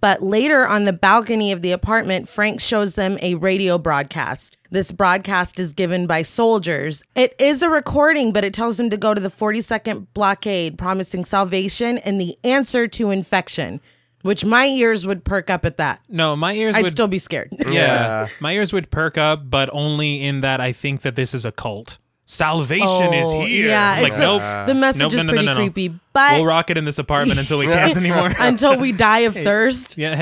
But later on the balcony of the apartment, Frank shows them a radio broadcast. This broadcast is given by soldiers. It is a recording, but it tells them to go to the 42nd blockade, promising salvation and the answer to infection, which my ears would perk up at that. No, my ears I'd still be scared. Yeah. My ears would perk up, but only in that I think that this is a cult. Salvation is here. Yeah, nope. The message is pretty creepy. But we'll rock it in this apartment until we can't anymore. Until we die of thirst. Yeah,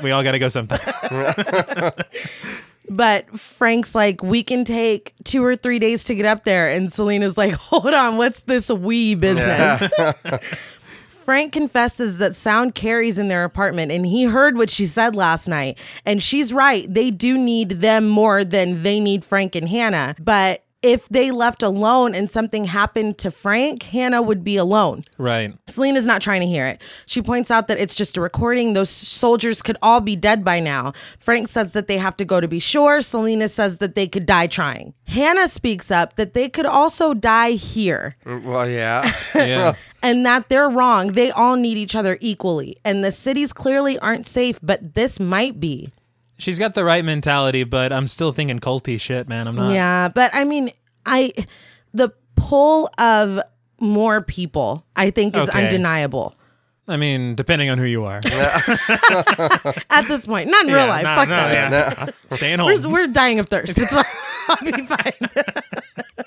we all got to go sometime. But Frank's like, we can take 2 or 3 days to get up there. And Selena's like, hold on, what's this wee business? Yeah. Frank confesses that sound carries in their apartment, and he heard what she said last night. And she's right. They do need them more than they need Frank and Hannah. But if they left alone and something happened to Frank, Hannah would be alone. Right. Selena's not trying to hear it. She points out that it's just a recording. Those soldiers could all be dead by now. Frank says that they have to go to be sure. Selena says that they could die trying. Hannah speaks up that they could also die here. Well, yeah. And that they're wrong. They all need each other equally. And the cities clearly aren't safe, but this might be. She's got the right mentality, but I'm still thinking culty shit, man. I'm not. Yeah, but I mean, the pull of more people, I think, is undeniable. I mean, depending on who you are. At this point. Not in real life. Fuck that. Yeah. No. Stay at home. We're dying of thirst. It's fine. I'll be fine.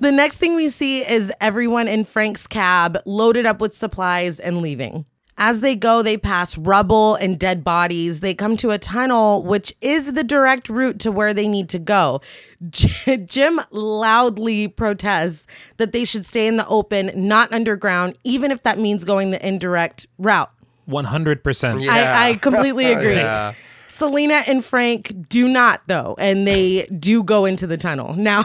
The next thing we see is everyone in Frank's cab loaded up with supplies and leaving. As they go, they pass rubble and dead bodies. They come to a tunnel, which is the direct route to where they need to go. Jim loudly protests that they should stay in the open, not underground, even if that means going the indirect route. 100%. Yeah. I completely agree. Yeah. Selena and Frank do not, though, and they do go into the tunnel. Now...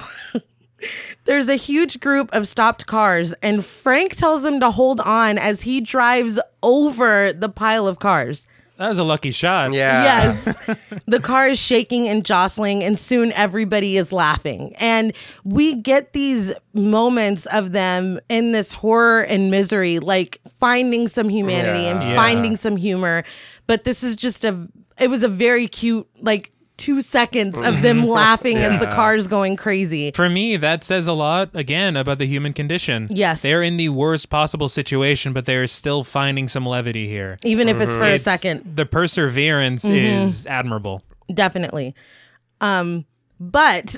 There's a huge group of stopped cars, and Frank tells them to hold on as he drives over the pile of cars. That was a lucky shot. Yeah. Yes. The car is shaking and jostling, and soon everybody is laughing. And we get these moments of them in this horror and misery, like finding some humanity and finding some humor. But this is just it was a very cute, like, 2 seconds of them laughing as the car's going crazy. For me, that says a lot, again, about the human condition. Yes. They're in the worst possible situation, but they're still finding some levity here. Even if it's for a second. The perseverance is admirable. Definitely. But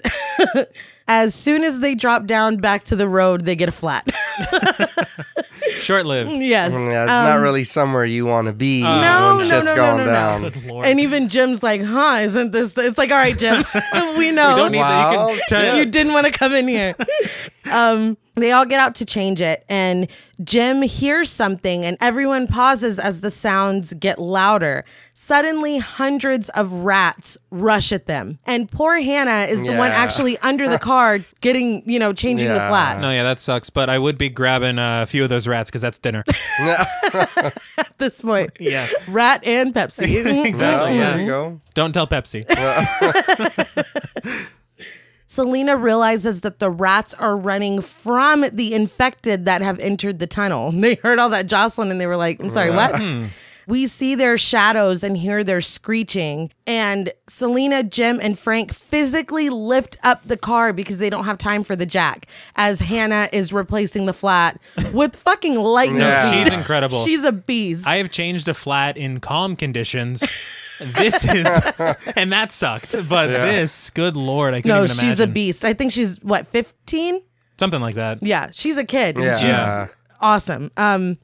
as soon as they drop down back to the road, they get a flat. Short-lived. Yes. Yeah, it's not really somewhere you want to be when shit's going down. No. And even Jim's like, huh, isn't this... It's like, all right, Jim, we know. We don't need that. You didn't want to come in here. They all get out to change it, and Jim hears something, and everyone pauses as the sounds get louder. Suddenly, hundreds of rats rush at them, and poor Hannah is the one actually under the car getting, changing the flat. No, yeah, that sucks, but I would be grabbing a few of those rats because that's dinner. At this point. Yeah. Rat and Pepsi. Exactly, There you go. Don't tell Pepsi. Selena realizes that the rats are running from the infected that have entered the tunnel. They heard all that jostling and they were like, I'm sorry, what? We see their shadows and hear their screeching. And Selena, Jim, and Frank physically lift up the car because they don't have time for the jack as Hannah is replacing the flat with fucking lightning. She's incredible. She's a beast. I have changed a flat in calm conditions. This is, and that sucked, but this, good Lord, I couldn't even imagine. No, she's a beast. I think she's, what, 15? Something like that. Yeah, she's a kid. Yeah. She's awesome.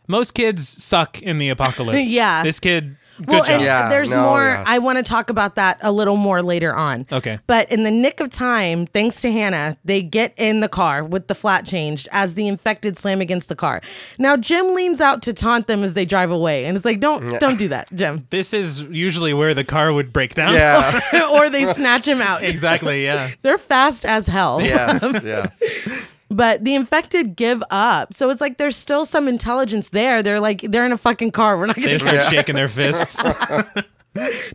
Most kids suck in the apocalypse. Yeah. This kid, good job. And there's more, I want to talk about that a little more later on. Okay. But in the nick of time, thanks to Hannah, they get in the car with the flat changed as the infected slam against the car. Now, Jim leans out to taunt them as they drive away. And it's like, don't do that, Jim. This is usually where the car would break down. Yeah. Or they snatch him out. Exactly, yeah. They're fast as hell. Yes, yes. But the infected give up. So it's like there's still some intelligence there. They're like, they're in a fucking car. We're not going to start shaking their fists.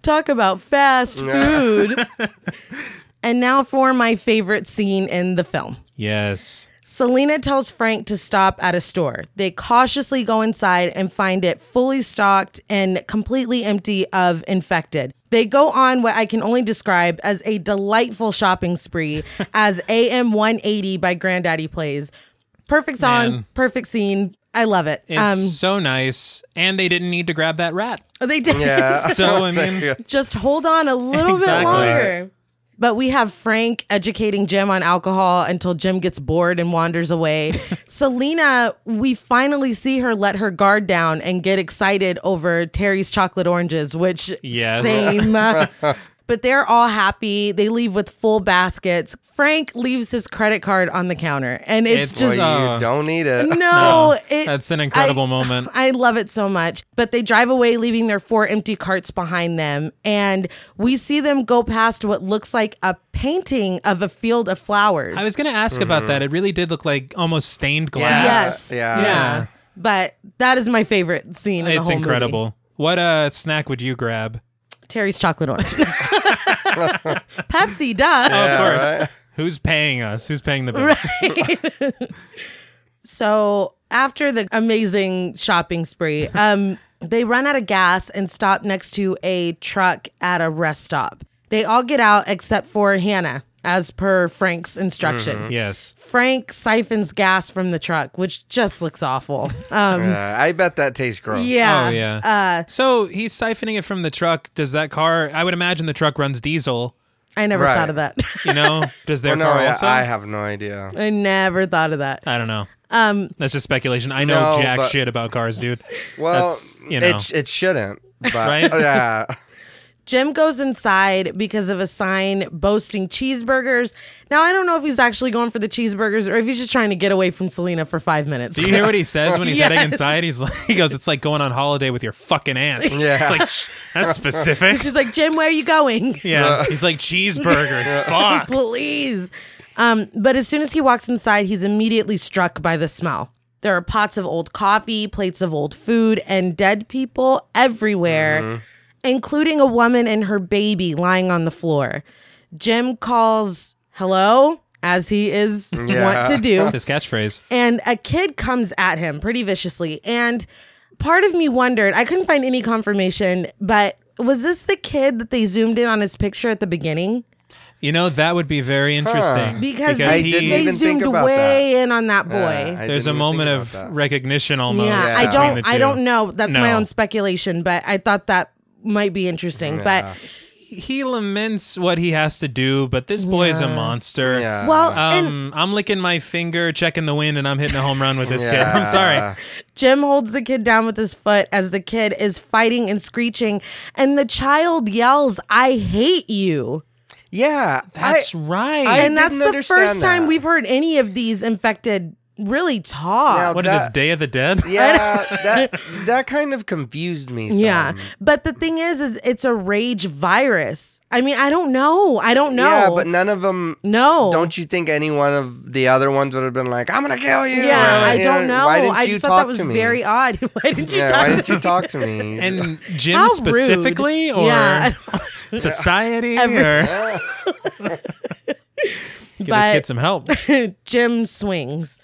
Talk about fast food. And now for my favorite scene in the film. Yes. Selena tells Frank to stop at a store. They cautiously go inside and find it fully stocked and completely empty of infected. They go on what I can only describe as a delightful shopping spree as AM 180 by Granddaddy plays. Perfect song, perfect scene. I love it. It's so nice. And they didn't need to grab that rat. They didn't. Yeah. So, I mean, just hold on a little bit longer. But we have Frank educating Jim on alcohol until Jim gets bored and wanders away. Selena, we finally see her let her guard down and get excited over Terry's chocolate oranges, which same. But they're all happy. They leave with full baskets. Frank leaves his credit card on the counter. And it's just... you don't need it. That's an incredible moment. I love it so much. But they drive away, leaving their 4 empty carts behind them. And we see them go past what looks like a painting of a field of flowers. I was going to ask about that. It really did look like almost stained glass. Yes. Yeah. But that is my favorite scene in the whole movie. It's incredible. What snack would you grab? Terry's chocolate orange. Pepsi, duh. Yeah, of course. Right? Who's paying us? Who's paying the bills? Right. So after the amazing shopping spree, they run out of gas and stop next to a truck at a rest stop. They all get out except for Hannah. as per Frank's instruction. Mm-hmm. Yes. Frank siphons gas from the truck, which just looks awful. I bet that tastes gross. Yeah. Oh, yeah. So he's siphoning it from the truck. Does that car... I would imagine the truck runs diesel. I never thought of that. You know? Does their car also? I have no idea. I never thought of that. I don't know. That's just speculation. I know shit about cars, dude. Well, it shouldn't. But, right? Yeah. Jim goes inside because of a sign boasting cheeseburgers. Now, I don't know if he's actually going for the cheeseburgers or if he's just trying to get away from Selena for 5 minutes. Do you hear what he says when he's heading inside? He goes, it's like going on holiday with your fucking aunt. Yeah. It's like, that's specific. She's like, Jim, where are you going? Yeah. He's like, cheeseburgers. Fuck. Please. But as soon as he walks inside, he's immediately struck by the smell. There are pots of old coffee, plates of old food, and dead people everywhere. Mm-hmm. Including a woman and her baby lying on the floor. Jim calls hello, as he is wont to do. That's his catchphrase. And a kid comes at him pretty viciously. And part of me wondered, I couldn't find any confirmation, but was this the kid that they zoomed in on his picture at the beginning? You know, that would be very interesting. Because they zoomed way in on that boy. There's a moment of recognition almost. Yeah. I don't know. That's my own speculation, but I thought that might be interesting, but he laments what he has to do, but this boy is a monster. Yeah. Well, I'm licking my finger, checking the wind, and I'm hitting a home run with this kid. I'm sorry. Jim holds the kid down with his foot as the kid is fighting and screeching, and the child yells, "I hate you." Yeah. That's right. And that's the first time we've heard any of these infected really talk. Now, what is this, Day of the Dead? Yeah, that kind of confused me some. Yeah, but the thing is it's a rage virus. I mean, I don't know. Yeah, but none of them... No. Don't you think any one of the other ones would have been like, I'm going to kill you? Yeah, or, I don't know. I just thought that was very odd. Why didn't you talk to me? Why didn't you talk to me? And Jim how specifically? Rude. Or society? Get some help. Jim swings.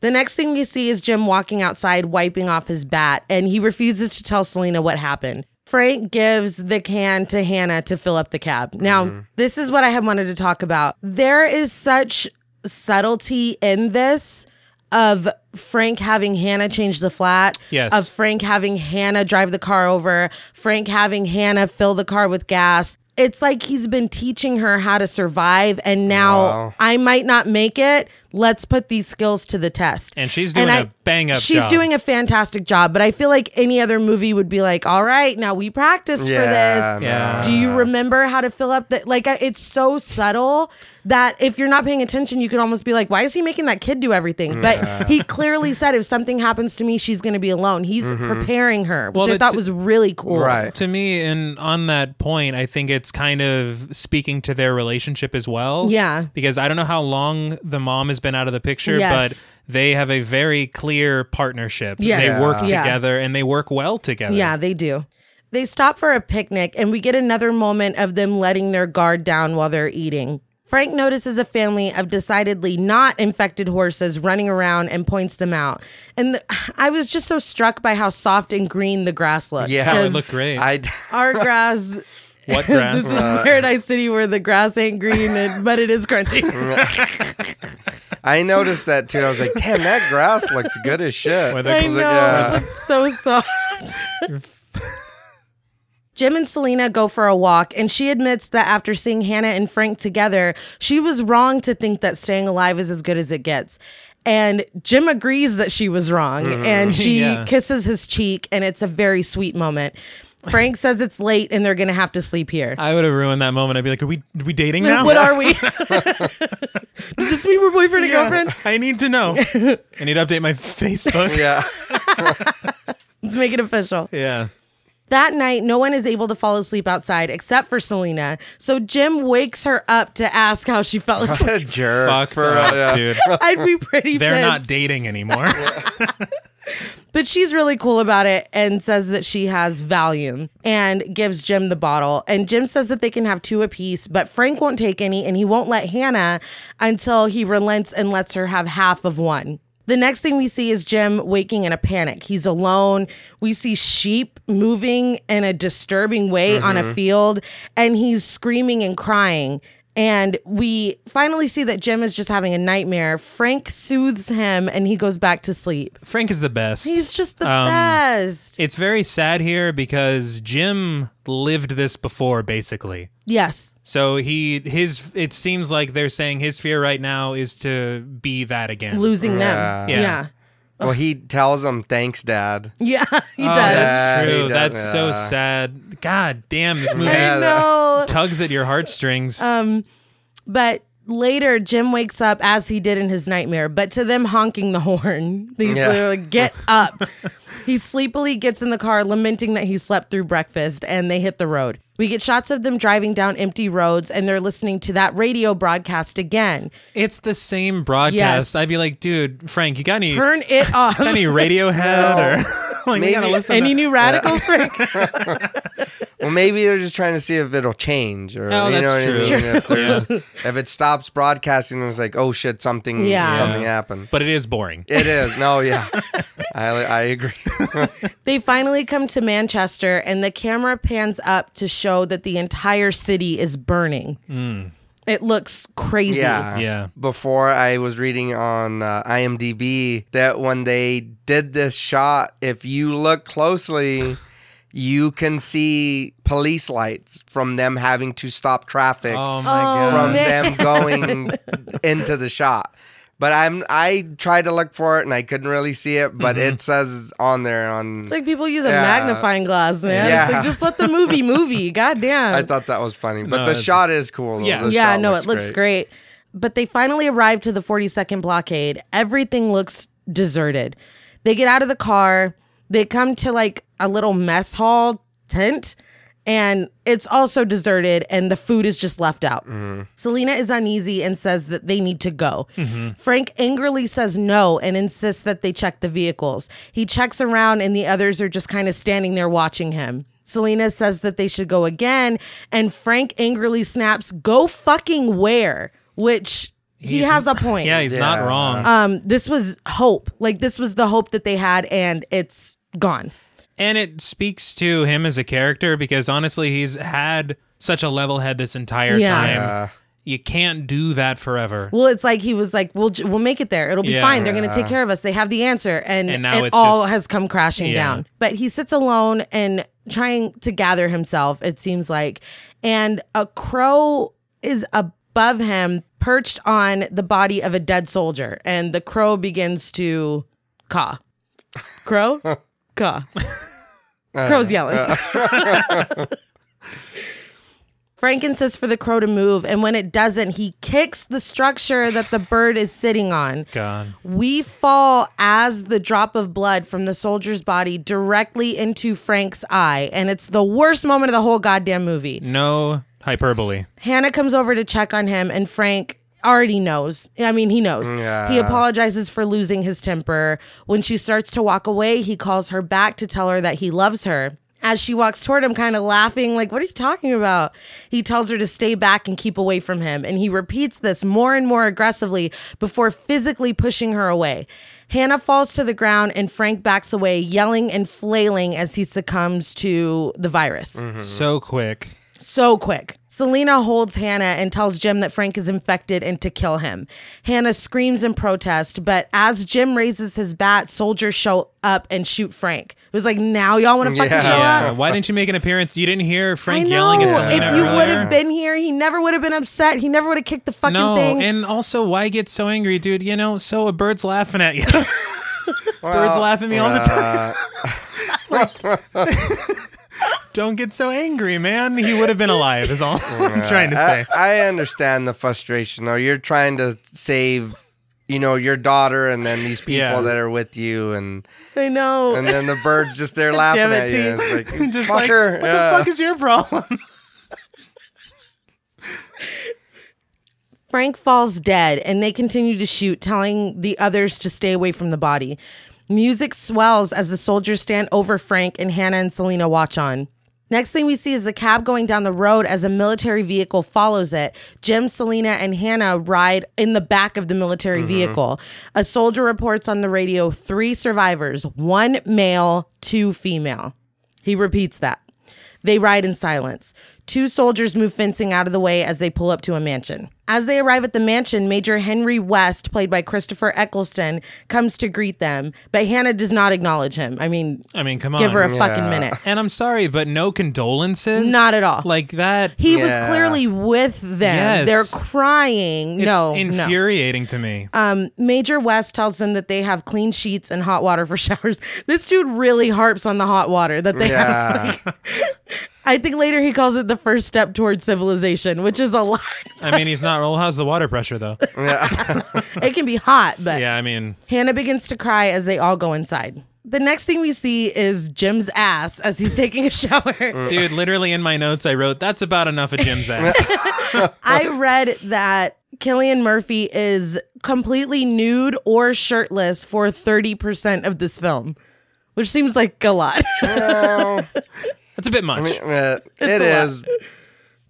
The next thing we see is Jim walking outside, wiping off his bat, and he refuses to tell Selena what happened. Frank gives the can to Hannah to fill up the cab. Now, this is what I had wanted to talk about. There is such subtlety in this of Frank having Hannah change the flat, of Frank having Hannah drive the car over, Frank having Hannah fill the car with gas. It's like he's been teaching her how to survive, and now I might not make it. Let's put these skills to the test. And she's doing a bang-up job. She's doing a fantastic job, but I feel like any other movie would be like, all right, now we practiced for this. Yeah. Do you remember how to fill up the... Like, it's so subtle that if you're not paying attention, you could almost be like, why is he making that kid do everything? But he clearly said, if something happens to me, she's going to be alone. He's preparing her, which I thought was really cool. Right. To me, and on that point, I think it's kind of speaking to their relationship as well. Yeah. Because I don't know how long the mom has been out of the picture, but they have a very clear partnership. Yes. They work together, and they work well together. Yeah, they do. They stop for a picnic, and we get another moment of them letting their guard down while they're eating. Frank notices a family of decidedly not infected horses running around and points them out. And I was just so struck by how soft and green the grass looked. Yeah, it looked great. Our grass... What grass? This is Paradise City, where the grass ain't green, but it is crunchy. I noticed that too. I was like, damn, that grass looks good as shit. It looks so soft. Jim and Selena go for a walk, and she admits that after seeing Hannah and Frank together, she was wrong to think that staying alive is as good as it gets. And Jim agrees that she was wrong, and she kisses his cheek, and it's a very sweet moment. Frank says it's late and they're going to have to sleep here. I would have ruined that moment. I'd be like, are we dating now? What are we? Does this mean we're boyfriend and girlfriend? I need to know. I need to update my Facebook. Yeah. Let's make it official. Yeah. That night, no one is able to fall asleep outside except for Selena. So Jim wakes her up to ask how she fell asleep. What a jerk. Fuck her up, dude. I'd be pretty They're pissed. Not dating anymore. But she's really cool about it and says that she has Valium and gives Jim the bottle. And Jim says that they can have two apiece, but Frank won't take any, and he won't let Hannah until he relents and lets her have half of one. The next thing we see is Jim waking in a panic. He's alone. We see sheep moving in a disturbing way on a field, and he's screaming and crying. And we finally see that Jim is just having a nightmare. Frank soothes him and he goes back to sleep. Frank is the best. He's just the best. It's very sad here because Jim lived this before, basically. Yes. So it seems like they're saying his fear right now is to be that again. Losing them. Yeah. Well, he tells him, thanks, Dad. Yeah, he does. That's true. That's so sad. God damn, this movie tugs at your heartstrings. But later, Jim wakes up as he did in his nightmare, but to them honking the horn. They're like, get up. He sleepily gets in the car, lamenting that he slept through breakfast, and they hit the road. We get shots of them driving down empty roads, and they're listening to that radio broadcast again. It's the same broadcast. Yes. I'd be like, dude, Frank, you got any... Turn it off. Got any Radiohead or... Like, any new Radicals, Frank? Well, maybe they're just trying to see if it'll change. Or, true. I mean? If it stops broadcasting, then it's like, oh shit, something happened. But it is boring. It is. No, yeah. I agree. They finally come to Manchester, and the camera pans up to show that the entire city is burning. Mm. It looks crazy. Yeah. Before I was reading on IMDb that when they did this shot, if you look closely... You can see police lights from them having to stop traffic them going into the shot. But I tried to look for it and I couldn't really see it, but it says on there it's like people use a magnifying glass, man. Yeah. It's like, just let the movie. God damn. I thought that was funny. But the shot is cool. Yeah, it looks great. But they finally arrive to the 42nd blockade. Everything looks deserted. They get out of the car. They come to like a little mess hall tent, and it's also deserted, and the food is just left out. Mm-hmm. Selena is uneasy and says that they need to go. Mm-hmm. Frank angrily says no and insists that they check the vehicles. He checks around, and the others are just kind of standing there watching him. Selena says that they should go again, and Frank angrily snaps, "Go fucking where?" Which... He has a point. Yeah, he's not wrong. This was hope. Like, this was the hope that they had, and it's gone. And it speaks to him as a character, because honestly, he's had such a level head this entire time. You can't do that forever. Well, it's like he was like, we'll make it there. It'll be fine. They're going to take care of us. They have the answer. And now it all has come crashing down. But he sits alone and trying to gather himself, it seems like. And a crow is above him, perched on the body of a dead soldier, and the crow begins to caw. Crow? Caw. Crow's yelling. Frank insists for the crow to move, and when it doesn't, he kicks the structure that the bird is sitting on. God. We fall as the drop of blood from the soldier's body directly into Frank's eye, and it's the worst moment of the whole goddamn movie. No... hyperbole. Hannah comes over to check on him, and Frank already knows. I mean, he knows. Yeah. He apologizes for losing his temper. When she starts to walk away, he calls her back to tell her that he loves her. As she walks toward him, kind of laughing, like, what are you talking about? He tells her to stay back and keep away from him, and he repeats this more and more aggressively before physically pushing her away. Hannah falls to the ground, and Frank backs away, yelling and flailing as he succumbs to the virus. Mm-hmm. So quick. Selena holds Hannah and tells Jim that Frank is infected and to kill him. Hannah screams in protest, but as Jim raises his bat, soldiers show up and shoot Frank. It was like, now y'all want to fucking show up? Why didn't you make an appearance? You didn't hear Frank yelling at Selena earlier. If you would have been here, he never would have been upset. He never would have kicked the fucking thing. And also, why get so angry, dude? You know, so a bird's laughing at you. Bird's laughing at me all the time. Don't get so angry, man. He would have been alive is all I'm trying to say. I understand the frustration, though. You're trying to save, your daughter and then these people that are with you. And I know. And then the bird's just there laughing at you. And it's like, just like, what the fuck is your problem? Frank falls dead, and they continue to shoot, telling the others to stay away from the body. Music swells as the soldiers stand over Frank, and Hannah and Selena watch on. Next thing we see is the cab going down the road as a military vehicle follows it. Jim, Selena, and Hannah ride in the back of the military vehicle. A soldier reports on the radio 3 survivors, 1 male, 2 female. He repeats that. They ride in silence. Two soldiers move fencing out of the way as they pull up to a mansion. As they arrive at the mansion, Major Henry West, played by Christopher Eccleston, comes to greet them, but Hannah does not acknowledge him. I mean, come on. Give her a fucking minute. And I'm sorry, but no condolences? Not at all. Like that. He was clearly with them. Yes. They're crying. It's infuriating to me. Major West tells them that they have clean sheets and hot water for showers. This dude really harps on the hot water that they have. Like, I think later he calls it the first step towards civilization, which is a lot. I mean, he's not. Well, how's the water pressure, though? Yeah. It can be hot, but... Yeah, I mean... Hannah begins to cry as they all go inside. The next thing we see is Jim's ass as he's taking a shower. Dude, literally in my notes I wrote, that's about enough of Jim's ass. I read that Cillian Murphy is completely nude or shirtless for 30% of this film, which seems like a lot. That's a bit much. I mean, it is.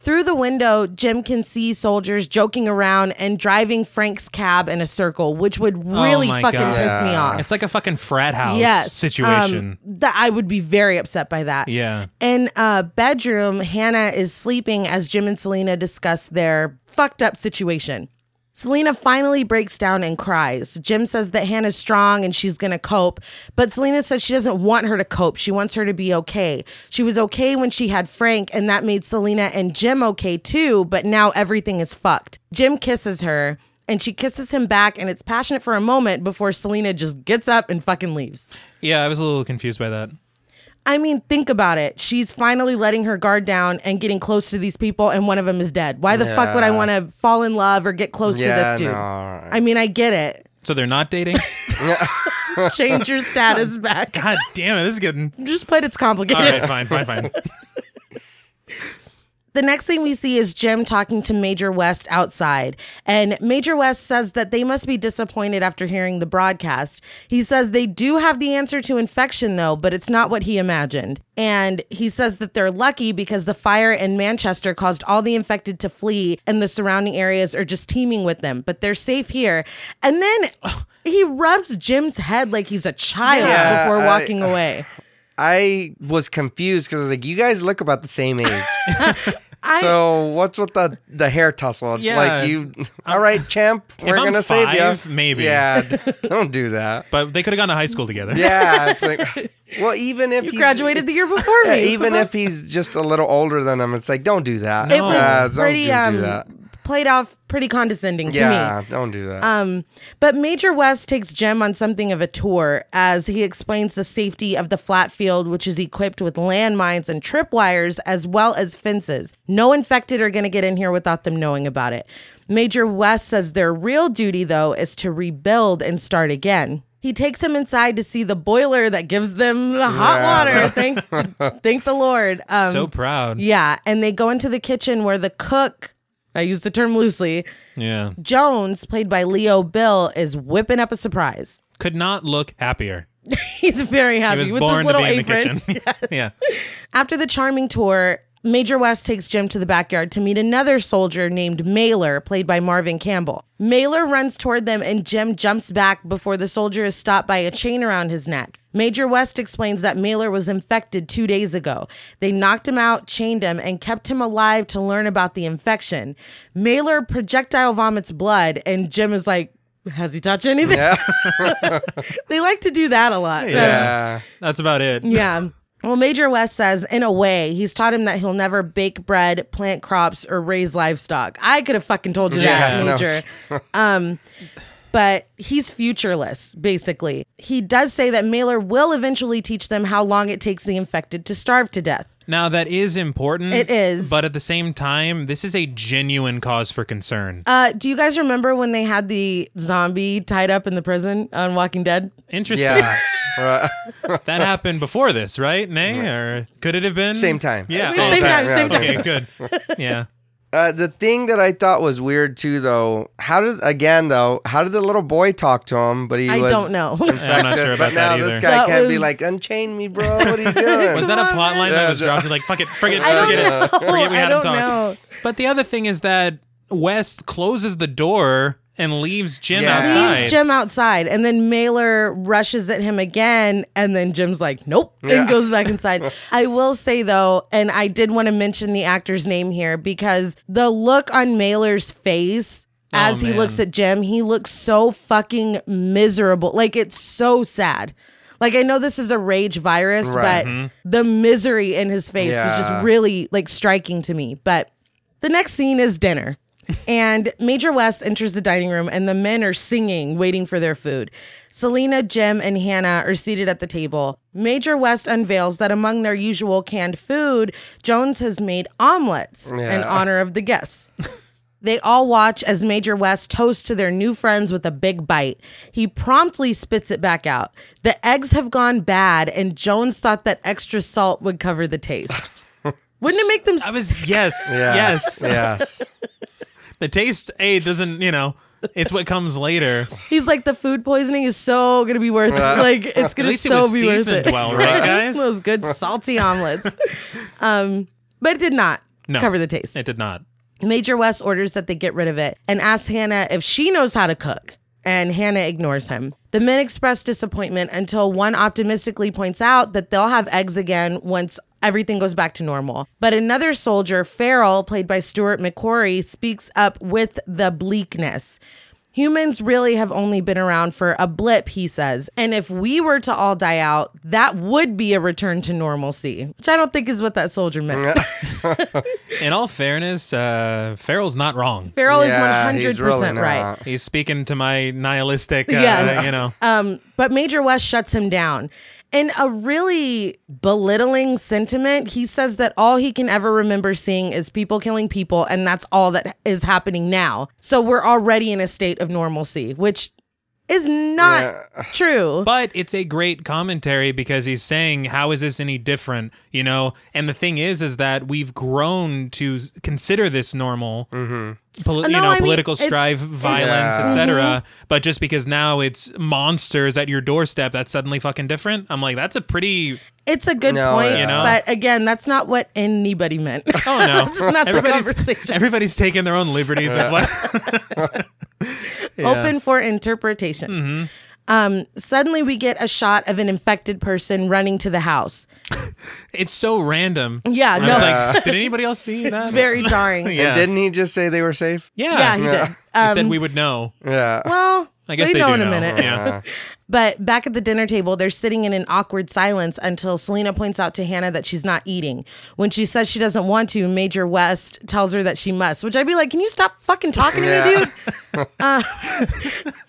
Through the window, Jim can see soldiers joking around and driving Frank's cab in a circle, which would really piss me off. It's like a fucking frat house situation. I would be very upset by that. Yeah. In a bedroom, Hannah is sleeping as Jim and Selena discuss their fucked up situation. Selena finally breaks down and cries. Jim says that Hannah's strong and she's going to cope, but Selena says she doesn't want her to cope. She wants her to be okay. She was okay when she had Frank, and that made Selena and Jim okay too, but now everything is fucked. Jim kisses her, and she kisses him back, and it's passionate for a moment before Selena just gets up and fucking leaves. Yeah, I was a little confused by that. I mean, think about it. She's finally letting her guard down and getting close to these people, and one of them is dead. Why the fuck would I want to fall in love or get close to this dude? No, right. I mean, I get it. So they're not dating? Change your status back. God damn it, this is getting... Just played it's complicated. All right, fine. The next thing we see is Jim talking to Major West outside, and Major West says that they must be disappointed after hearing the broadcast. He says they do have the answer to infection, though, but it's not what he imagined. And he says that they're lucky because the fire in Manchester caused all the infected to flee, and the surrounding areas are just teeming with them, but they're safe here. And then he rubs Jim's head like he's a child before walking away. I was confused because I was like, you guys look about the same age. So what's with the hair tussle? It's like, you, all right, champ, we're going to save you. Maybe. Yeah, don't do that. But they could have gone to high school together. Yeah, it's like, well, even if you graduated the year before me. Even if he's just a little older than him, it's like, don't do that. No. It was pretty... do that. Played off pretty condescending to me. Yeah, don't do that. But Major West takes Jim on something of a tour as he explains the safety of the flat field, which is equipped with landmines and tripwires as well as fences. No infected are going to get in here without them knowing about it. Major West says their real duty, though, is to rebuild and start again. He takes him inside to see the boiler that gives them the hot water. Thank the Lord. So proud. Yeah, and they go into the kitchen where the cook... I use the term loosely. Yeah. Jones, played by Leo Bill, is whipping up a surprise. Could not look happier. He's very happy. He was born to be in the kitchen. Yes. Yeah. After the charming tour, Major West takes Jim to the backyard to meet another soldier named Mailer, played by Marvin Campbell. Mailer runs toward them, and Jim jumps back before the soldier is stopped by a chain around his neck. Major West explains that Mailer was infected 2 days ago. They knocked him out, chained him, and kept him alive to learn about the infection. Mailer projectile vomits blood, and Jim is like, has he touched anything? Yeah. They like to do that a lot. Yeah, that's about it. Yeah. Well, Major West says, in a way, he's taught him that he'll never bake bread, plant crops, or raise livestock. I could have fucking told you that, Major. No. But he's futureless, basically. He does say that Mailer will eventually teach them how long it takes the infected to starve to death. Now, that is important. It is. But at the same time, this is a genuine cause for concern. Do you guys remember when they had the zombie tied up in the prison on Walking Dead? Interesting. Yeah. That happened before this, right? Nay? Or could it have been? Same time. Yeah. Same time. Okay, good. Yeah. The thing that I thought was weird too, though, how did the little boy talk to him? But I don't know. I'm not sure about that either. But now this guy can't be like, unchain me, bro. What are you doing? Was that a plot line that was dropped? Like, fuck it, forget it. Forget we had him talk. But the other thing is that West closes the door and leaves Jim outside. Leaves Jim outside, and then Mailer rushes at him again, and then Jim's like, nope, and goes back inside. I will say, though, and I did want to mention the actor's name here, because the look on Mailer's face as he looks at Jim, he looks so fucking miserable. Like, it's so sad. Like, I know this is a rage virus, but the misery in his face was just really, like, striking to me. But the next scene is dinner. And Major West enters the dining room, and the men are singing, waiting for their food. Selena, Jim, and Hannah are seated at the table. Major West unveils that among their usual canned food, Jones has made omelets in honor of the guests. They all watch as Major West toasts to their new friends with a big bite. He promptly spits it back out. The eggs have gone bad, and Jones thought that extra salt would cover the taste. Wouldn't it make them sick? Yes. The taste aid doesn't, you know, it's what comes later. He's like, the food poisoning is so going to be worth it. Like, it's going to so be worth it. At least it was seasoned well, right, guys? Those good salty omelets. But it did not cover the taste. It did not. Major West orders that they get rid of it and asks Hannah if she knows how to cook. And Hannah ignores him. The men express disappointment until one optimistically points out that they'll have eggs again once everything goes back to normal. But another soldier, Farrell, played by Stuart McQuarrie, speaks up with the bleakness. Humans really have only been around for a blip, he says. And if we were to all die out, that would be a return to normalcy, which I don't think is what that soldier meant. In all fairness, Farrell's not wrong. Farrell is 100% really right. He's speaking to my nihilistic, you know. But Major West shuts him down. In a really belittling sentiment, he says that all he can ever remember seeing is people killing people, and that's all that is happening now. So we're already in a state of normalcy, which is not true. But it's a great commentary because he's saying, how is this any different? You know, and the thing is that we've grown to consider this normal. Political strife, violence, etc. But just because now it's monsters at your doorstep, that's suddenly fucking different. I'm like, that's a pretty... It's a good point, you know? But again, that's not what anybody meant. Oh, no. That's not the conversation. Everybody's taking their own liberties with what... Open for interpretation. Suddenly we get a shot of an infected person running to the house. It's so random. Yeah, no. I was like, did anybody else see that? It's very jarring. And didn't he just say they were safe? Yeah, he did. He said we would know. Yeah. Well, I guess they know in a minute. Yeah. But back at the dinner table, they're sitting in an awkward silence until Selena points out to Hannah that she's not eating. When she says she doesn't want to, Major West tells her that she must, which I'd be like, can you stop fucking talking to me, dude?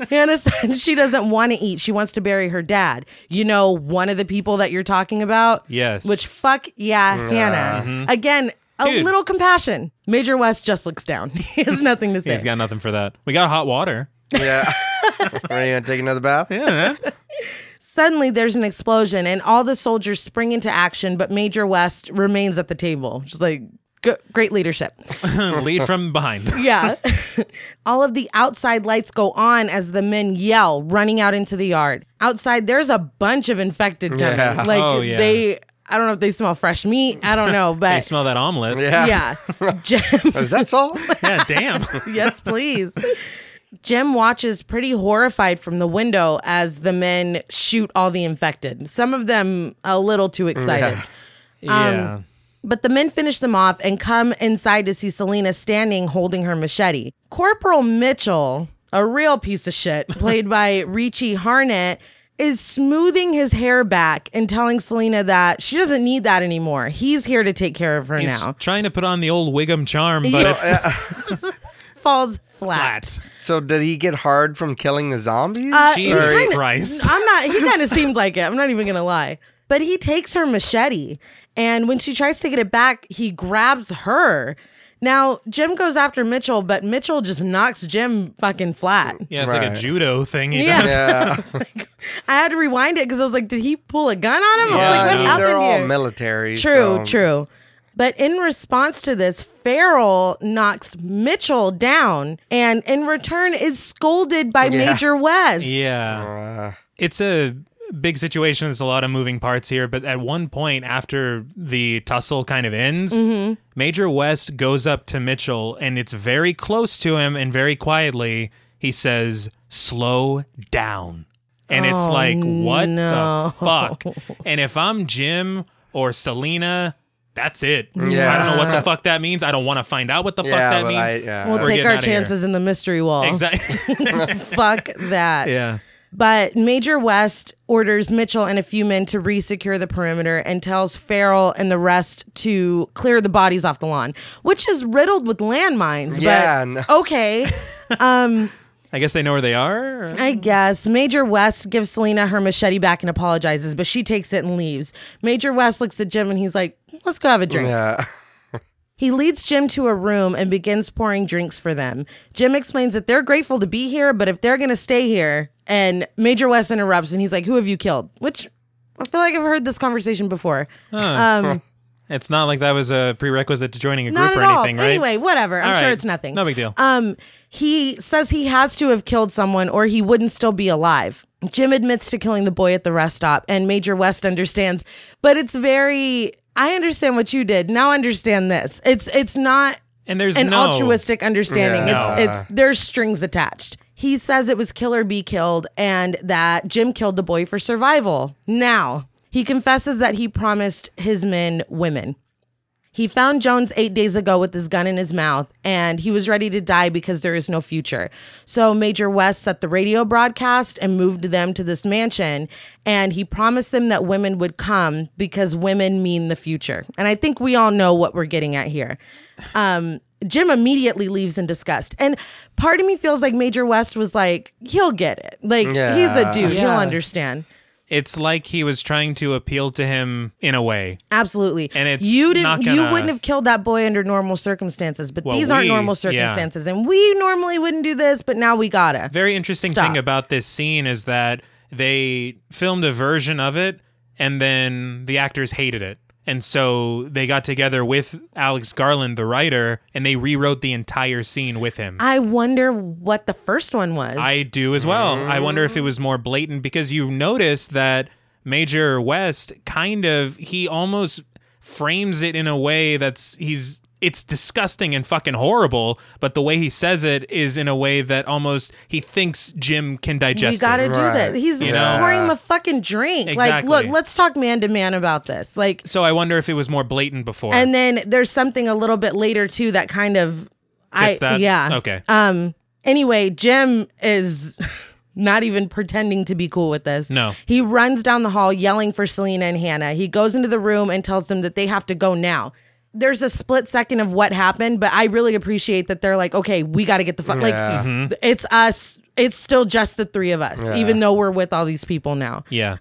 Hannah says she doesn't want to eat. She wants to bury her dad. You know, one of the people that you're talking about? Yes. Which, fuck yeah, Hannah. Again, a little compassion. Major West just looks down. He has nothing to say. He's got nothing for that. We got hot water. Yeah. Are you going to take another bath? Yeah. Suddenly, there's an explosion, and all the soldiers spring into action, but Major West remains at the table. She's like, great leadership. Lead from behind. Yeah. All of the outside lights go on as the men yell, running out into the yard. Outside, there's a bunch of infected coming. Yeah. Like, they... I don't know if they smell fresh meat. I don't know, but... They smell that omelet. Yeah. Jim... Is that salt? Yeah, damn. Yes, please. Jim watches pretty horrified from the window as the men shoot all the infected. Some of them a little too excited. Yeah. But the men finish them off and come inside to see Selena standing holding her machete. Corporal Mitchell, a real piece of shit, played by Richie Harnett, is smoothing his hair back and telling Selena that she doesn't need that anymore. He's here to take care of her now. He's trying to put on the old Wiggum charm, but it falls flat. So did he get hard from killing the zombies? Jesus Christ. He kind of seemed like it. I'm not even going to lie. But he takes her machete, and when she tries to get it back, he grabs her. Now, Jim goes after Mitchell, but Mitchell just knocks Jim fucking flat. Yeah, it's like a judo thing. Yeah. I had to rewind it because I was like, did he pull a gun on him? Yeah, I was like, what happened here? They're all military. True. But in response to this, Farrell knocks Mitchell down and in return is scolded by Major West. Yeah. It's a big situation. There's a lot of moving parts here. But at one point after the tussle kind of ends, Major West goes up to Mitchell and it's very close to him and very quietly. he says, slow down. And it's like, what the fuck? And if I'm Jim or Selena, that's it. Yeah. I don't know what the fuck that means. I don't want to find out what the fuck that means. We'll take our chances in the mystery wall. Exactly. Fuck that. Yeah. But Major West orders Mitchell and a few men to re-secure the perimeter and tells Farrell and the rest to clear the bodies off the lawn, which is riddled with landmines. Yeah. But okay. I guess they know where they are? Or? I guess. Major West gives Selena her machete back and apologizes, but she takes it and leaves. Major West looks at Jim and he's like, let's go have a drink. Yeah. He leads Jim to a room and begins pouring drinks for them. Jim explains that they're grateful to be here, but if they're going to stay here, and Major West interrupts and he's like, who have you killed? Which I feel like I've heard this conversation before. It's not like that was a prerequisite to joining a group or anything, right? Anyway, whatever. I'm sure it's nothing. No big deal. He says he has to have killed someone or he wouldn't still be alive. Jim admits to killing the boy at the rest stop and Major West understands, but it's very... I understand what you did. Now understand this. It's not and there's an altruistic understanding. Yeah. It's there's strings attached. He says it was kill or be killed and that Jim killed the boy for survival. Now, he confesses that he promised his men women. He found Jones 8 days ago with his gun in his mouth, and he was ready to die because there is no future. So Major West set the radio broadcast and moved them to this mansion, and he promised them that women would come because women mean the future. And I think we all know what we're getting at here. Jim immediately leaves in disgust. And part of me feels like Major West was like, he'll get it. Like, he's a dude. Yeah. He'll understand. It's like he was trying to appeal to him in a way. Absolutely. And it's you wouldn't have killed that boy under normal circumstances, but these aren't normal circumstances. Yeah. And we normally wouldn't do this, but now we gotta. Very interesting thing about this scene is that they filmed a version of it and then the actors hated it. And so they got together with Alex Garland, the writer, and they rewrote the entire scene with him. I wonder what the first one was. I do as well. I wonder if it was more blatant because you notice that Major West he almost frames it in a way it's disgusting and fucking horrible, but the way he says it is in a way that almost he thinks Jim can digest. You gotta do that. He's pouring him a fucking drink. Exactly. Like, look, let's talk man to man about this. Like, so I wonder if it was more blatant before. And then there's something a little bit later too that kind of, okay. Anyway, Jim is. Not even pretending to be cool with this. No. He runs down the hall yelling for Selena and Hannah. He goes into the room and tells them that they have to go now. There's a split second of what happened, but I really appreciate that they're like, okay, we got to get the fuck. Yeah. Like, it's us. It's still just the three of us, even though we're with all these people now. Yeah.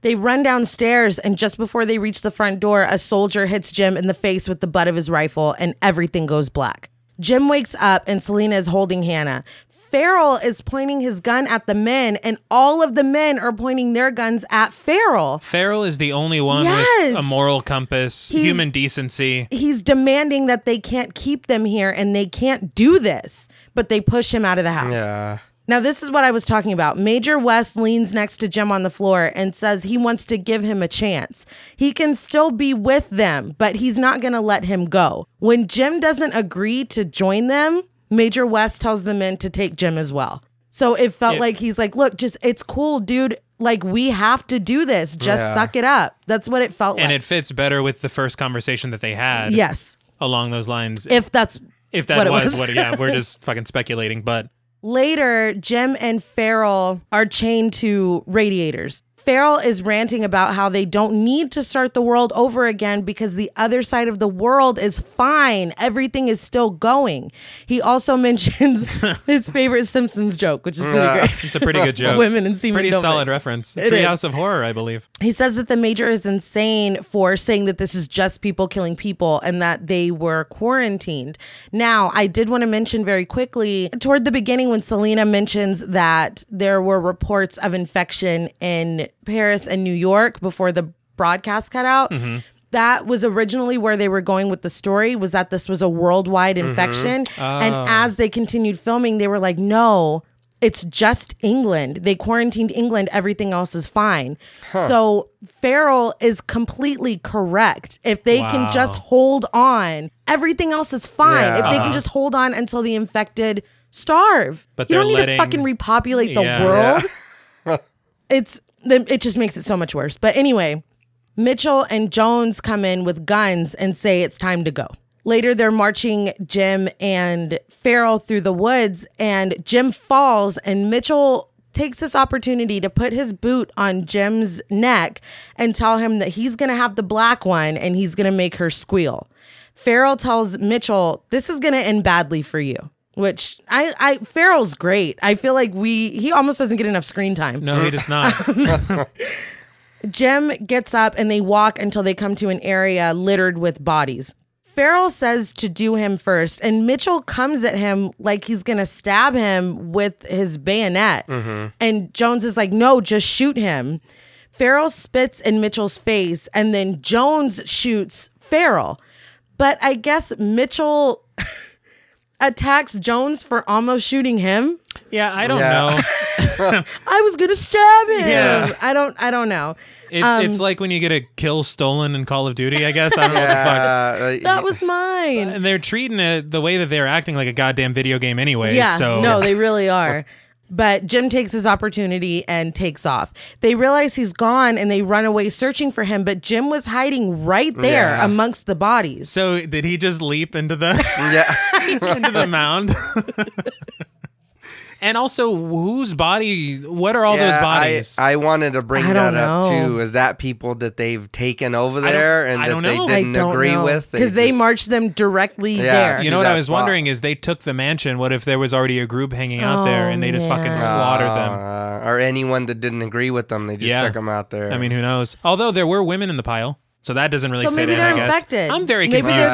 They run downstairs, and just before they reach the front door, a soldier hits Jim in the face with the butt of his rifle, and everything goes black. Jim wakes up, and Selena is holding Hannah. Farrell is pointing his gun at the men, and all of the men are pointing their guns at Farrell. Farrell is the only one with a moral compass, human decency. He's demanding that they can't keep them here and they can't do this, but they push him out of the house. Yeah. Now, this is what I was talking about. Major West leans next to Jim on the floor and says he wants to give him a chance. He can still be with them, but he's not going to let him go. When Jim doesn't agree to join them, Major West tells the men to take Jim as well. So it felt like he's like, look, just it's cool, dude. Like, we have to do this. Just suck it up. That's what it felt like. And it fits better with the first conversation that they had. Yes. Along those lines. If that was what we're just fucking speculating. But later, Jim and Farrell are chained to radiators. Farrell is ranting about how they don't need to start the world over again because the other side of the world is fine. Everything is still going. He also mentions his favorite Simpsons joke, which is pretty great. It's a pretty good joke. Women and semen. Pretty solid reference. Treehouse of Horror, I believe. He says that the major is insane for saying that this is just people killing people and that they were quarantined. Now, I did want to mention very quickly, toward the beginning when Selena mentions that there were reports of infection in Paris and New York before the broadcast cut out. Mm-hmm. That was originally where they were going with the story, was that this was a worldwide infection. Mm-hmm. Oh. And as they continued filming, they were like, no, it's just England. They quarantined England. Everything else is fine. Huh. So Farrell is completely correct. If they can just hold on, everything else is fine. Yeah. If they can just hold on until the infected starve. But you don't need to fucking repopulate the world. Yeah. It just makes it so much worse. But anyway, Mitchell and Jones come in with guns and say it's time to go. Later, they're marching Jim and Farrell through the woods, and Jim falls, and Mitchell takes this opportunity to put his boot on Jim's neck and tell him that he's going to have the black one and he's going to make her squeal. Farrell tells Mitchell, this is going to end badly for you, which Farrell's great. I feel like he almost doesn't get enough screen time. No, he does not. Jim gets up and they walk until they come to an area littered with bodies. Farrell says to do him first, and Mitchell comes at him like he's going to stab him with his bayonet. Mm-hmm. And Jones is like, no, just shoot him. Farrell spits in Mitchell's face, and then Jones shoots Farrell. But I guess Mitchell attacks Jones for almost shooting him. Yeah, I don't know. I was going to stab him. Yeah. I don't know. It's like when you get a kill stolen in Call of Duty, I guess. I don't know what the fuck. That was mine. And they're treating it the way that they're acting like a goddamn video game anyway. Yeah, so. No, they really are. But Jim takes his opportunity and takes off. They realize he's gone and they run away searching for him, but Jim was hiding right there amongst the bodies. So did he just leap into the, into the mound? And also, whose body? What are all those bodies? I wanted to bring that up too. Is that people that they've taken over there and that they didn't agree with? Because they marched them directly there. You know what I was wondering is they took the mansion. What if there was already a group hanging out there and they just fucking slaughtered them? Or anyone that didn't agree with them, they just took them out there. I mean, who knows? Although there were women in the pile. So that doesn't really fit in, I guess. So maybe they're infected. I'm very confused. Maybe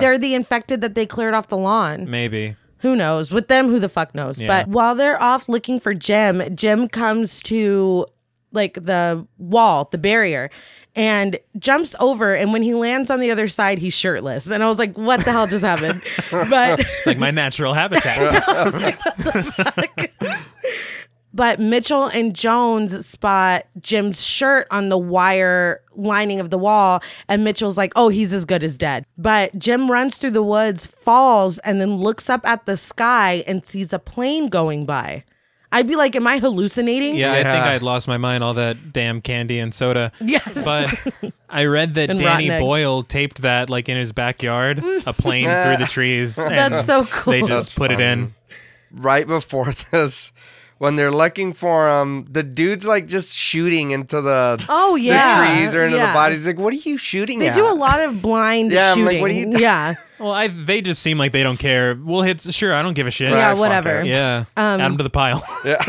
they're the infected that they cleared off the lawn. Maybe. Who knows? With them, who the fuck knows? Yeah. But while they're off looking for Jim, Jim comes to like the wall, the barrier, and jumps over. And when he lands on the other side, he's shirtless. And I was like, what the hell just happened? But like my natural habitat. I was like, what the fuck? But Mitchell and Jones spot Jim's shirt on the wire lining of the wall. And Mitchell's like, oh, he's as good as dead. But Jim runs through the woods, falls, and then looks up at the sky and sees a plane going by. I'd be like, am I hallucinating? Yeah, I think I'd lost my mind, all that damn candy and soda. Yes. But I read that Danny Boyle taped that like in his backyard, a plane through the trees. That's so cool. They just put it in. Right before this, when they're looking for him, the dude's like just shooting into the the trees or into the bodies. Like, what are you shooting at? They do a lot of blind shooting. I'm like, what are you doing? Yeah. Well, they just seem like they don't care. We'll hit. Sure, I don't give a shit. Yeah, whatever. Yeah. Add them to the pile. Yeah.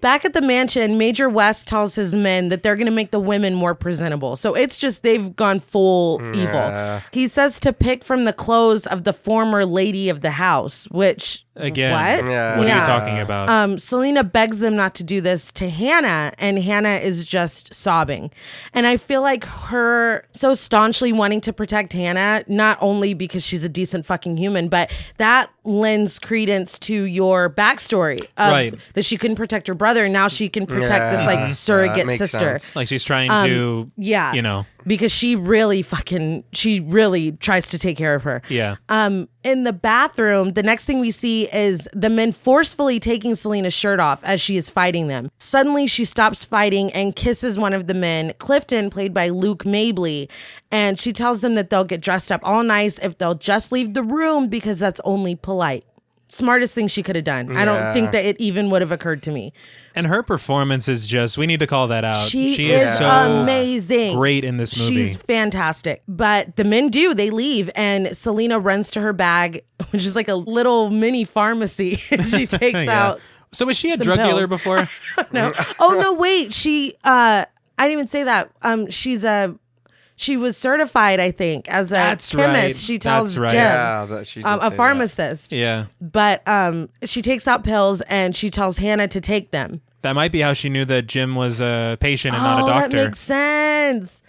Back at the mansion, Major West tells his men that they're going to make the women more presentable. So it's just they've gone full evil. He says to pick from the clothes of the former lady of the house, which... Again, what? Yeah. What are you talking about? Selena begs them not to do this to Hannah, and Hannah is just sobbing. And I feel like her so staunchly wanting to protect Hannah, not only because she's a decent fucking human, but that lends credence to your backstory of that she couldn't protect her brother, and now she can protect this like surrogate sister. Sense. Like she's trying to, you know. Because she really tries to take care of her. Yeah. In the bathroom, the next thing we see is the men forcefully taking Selena's shirt off as she is fighting them. Suddenly, she stops fighting and kisses one of the men, Clifton, played by Luke Mabley. And she tells them that they'll get dressed up all nice if they'll just leave the room because that's only polite. Smartest thing she could have done. Yeah. I don't think that it even would have occurred to me. And her performance is just, we need to call that out. She is so amazing. Great in this movie. She's fantastic. But the men do, they leave, and Selena runs to her bag, which is like a little mini pharmacy. She takes out. So was she a drug dealer before? No. Oh no, wait. She I didn't even say that. She was certified, I think, as a chemist. Right. She tells Jim, a pharmacist. That. Yeah. But she takes out pills and she tells Hannah to take them. That might be how she knew that Jim was a patient and not a doctor. That makes sense.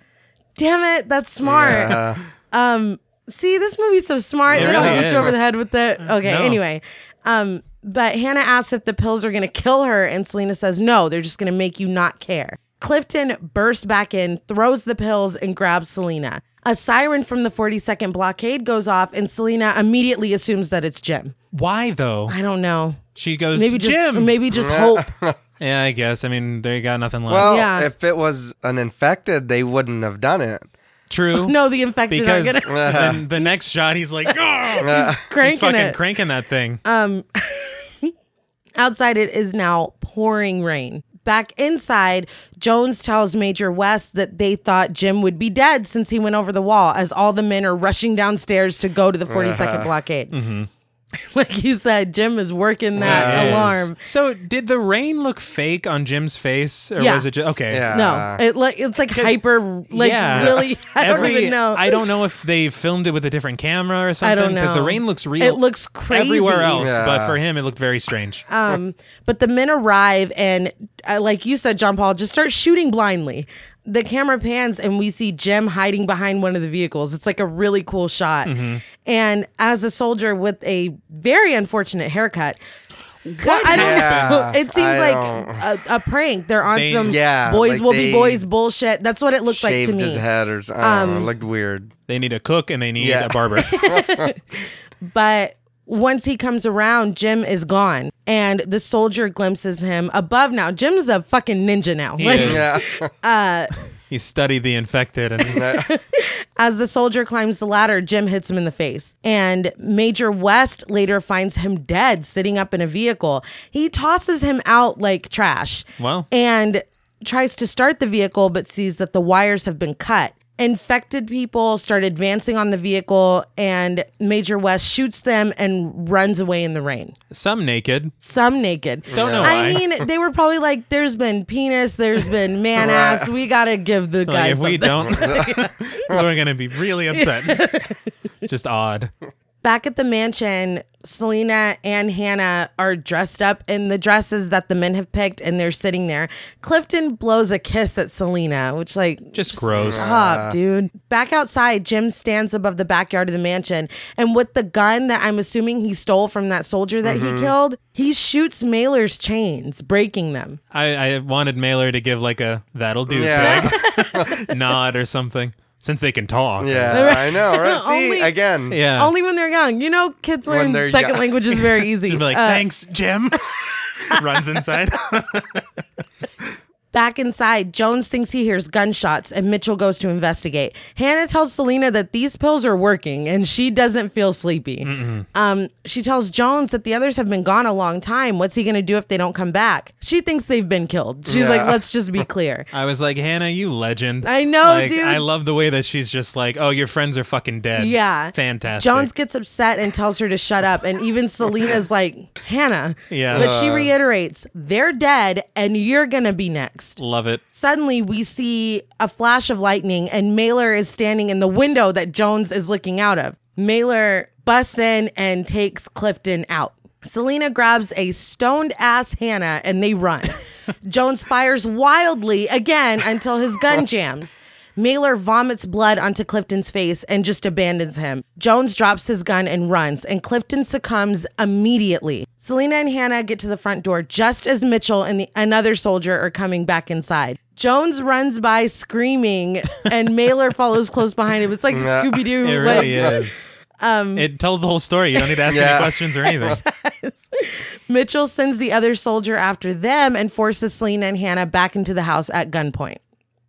Damn it. That's smart. Yeah. See, this movie's so smart. They don't hit you over the head with it. Okay, anyway. But Hannah asks if the pills are going to kill her, and Selena says, no, they're just going to make you not care. Clifton bursts back in, throws the pills, and grabs Selena. a siren from the 42nd blockade goes off, and Selena immediately assumes that it's Jim. Why, though? I don't know. She goes, maybe just, Jim! Maybe just hope. Yeah, I guess. I mean, they got nothing left. Well, yeah. If it was an infected, they wouldn't have done it. True. No, the infected are gonna. Then the next shot, he's like, he's fucking cranking that thing. Outside, it is now pouring rain. Back inside, Jones tells Major West that they thought Jim would be dead since he went over the wall, as all the men are rushing downstairs to go to the 42nd blockade. Mm-hmm. Like you said, Jim is working that alarm. So did the rain look fake on Jim's face? Or was it just, okay. Yeah. No, it's like hyper, like really, I don't even know. I don't know if they filmed it with a different camera or something. I don't know. Because the rain looks real. It looks crazy. Everywhere else, but for him, it looked very strange. But the men arrive and, like you said, John Paul, just start shooting blindly. The camera pans and we see Jim hiding behind one of the vehicles. It's like a really cool shot. Mm-hmm. And as a soldier with a very unfortunate haircut, I don't know. It seems like a prank. They're on boys like will be boys bullshit. That's what it looked like to me. Shaved his head or something. It looked weird. They need a cook and they need a barber. But once he comes around, Jim is gone. And the soldier glimpses him above now. Jim's a fucking ninja now. He studied the infected. And as the soldier climbs the ladder, Jim hits him in the face. And Major West later finds him dead, sitting up in a vehicle. He tosses him out like trash. Wow. And tries to start the vehicle, but sees that the wires have been cut. Infected people start advancing on the vehicle, and Major West shoots them and runs away in the rain. Some naked. Don't know why. I mean, they were probably like, there's been penis, there's been man ass. We got to give the guy something. If we don't, we're going to be really upset. Just odd. Back at the mansion, Selena and Hannah are dressed up in the dresses that the men have picked, and they're sitting there. Clifton blows a kiss at Selena, which, like, just gross. Stop, dude. Back outside, Jim stands above the backyard of the mansion, and with the gun that I'm assuming he stole from that soldier that he killed, he shoots Mailer's chains, breaking them. I wanted Mailer to give, like, a that'll do nod or something. Since they can talk. Yeah, I know, right? See, again. Yeah. Only when they're young. You know, kids learn second language is very easy. They'll be like, thanks, Jim. Runs inside. Back inside, Jones thinks he hears gunshots and Mitchell goes to investigate. Hannah tells Selena that these pills are working and she doesn't feel sleepy. She tells Jones that the others have been gone a long time. What's he going to do if they don't come back? She thinks they've been killed. She's like, let's just be clear. I was like, Hannah, you legend. I know, like, dude. I love the way that she's just like, oh, your friends are fucking dead. Yeah. Fantastic. Jones gets upset and tells her to shut up. And even Selena's like, Hannah. Yeah. But she reiterates, they're dead and you're going to be next. Love it. Suddenly, we see a flash of lightning, and Mailer is standing in the window that Jones is looking out of. Mailer busts in and takes Clifton out. Selena grabs a stoned-ass Hannah, and they run. Jones fires wildly again until his gun jams. Mailer vomits blood onto Clifton's face and just abandons him. Jones drops his gun and runs, and Clifton succumbs immediately. Selena and Hannah get to the front door just as Mitchell and another soldier are coming back inside. Jones runs by screaming, and Mailer follows close behind him. It's like Scooby-Doo. It really is. It tells the whole story. You don't need to ask any questions or anything. Mitchell sends the other soldier after them and forces Selena and Hannah back into the house at gunpoint.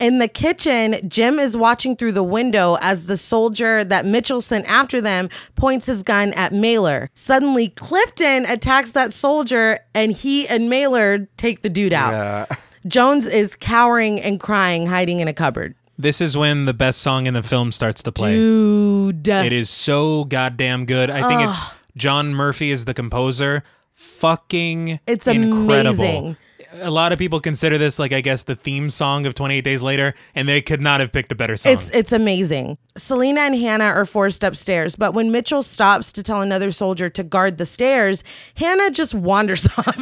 In the kitchen, Jim is watching through the window as the soldier that Mitchell sent after them points his gun at Mailer. Suddenly, Clifton attacks that soldier, and he and Mailer take the dude out. Jones is cowering and crying, hiding in a cupboard. This is when the best song in the film starts to play. Dude. It is so goddamn good. I think it's John Murphy is the composer. Fucking it's incredible. Amazing. A lot of people consider this, like, I guess, the theme song of 28 Days Later, and they could not have picked a better song. It's amazing. Selena and Hannah are forced upstairs, but when Mitchell stops to tell another soldier to guard the stairs, Hannah just wanders off.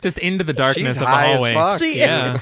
Just into the darkness of the hallway. She is.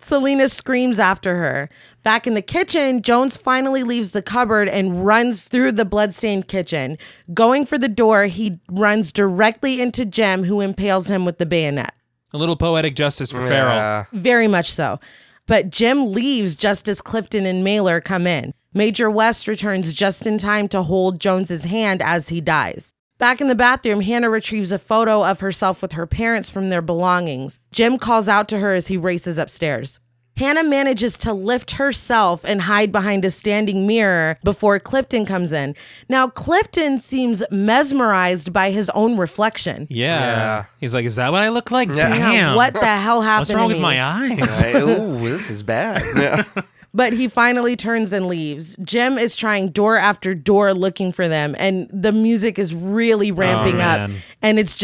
Selena screams after her. Back in the kitchen, Jones finally leaves the cupboard and runs through the bloodstained kitchen. Going for the door, he runs directly into Jim, who impales him with the bayonet. A little poetic justice for Farrell. Very much so. But Jim leaves just as Clifton and Mailer come in. Major West returns just in time to hold Jones's hand as he dies. Back in the bathroom, Hannah retrieves a photo of herself with her parents from their belongings. Jim calls out to her as he races upstairs. Hannah manages to lift herself and hide behind a standing mirror before Clifton comes in. Now, Clifton seems mesmerized by his own reflection. Yeah. He's like, is that what I look like? Yeah. Damn. What the hell happened to me? What's wrong with my eyes? Ooh, this is bad. Yeah. But he finally turns and leaves. Jim is trying door after door looking for them, and the music is really ramping up. And it's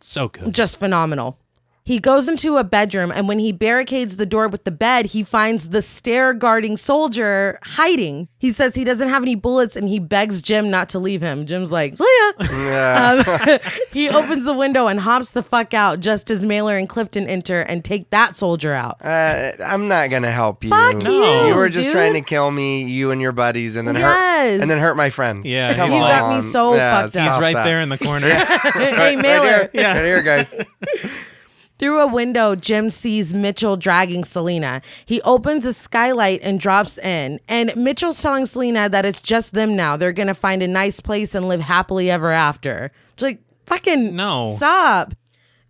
so good. Just phenomenal. He goes into a bedroom, and when he barricades the door with the bed, he finds the stair-guarding soldier hiding. He says he doesn't have any bullets, and he begs Jim not to leave him. Jim's like, Leah! Yeah. He opens the window and hops the fuck out just as Mailer and Clifton enter and take that soldier out. I'm not going to help you. Fuck no. You were just trying to kill me, you and your buddies, and then, hurt my friends. Yeah, come on. You got me so fucked up. He's right there in the corner. Hey, Mailer. Right here, guys. Through a window, Jim sees Mitchell dragging Selena. He opens a skylight and drops in. And Mitchell's telling Selena that it's just them now. They're going to find a nice place and live happily ever after. It's like, fucking no. Stop.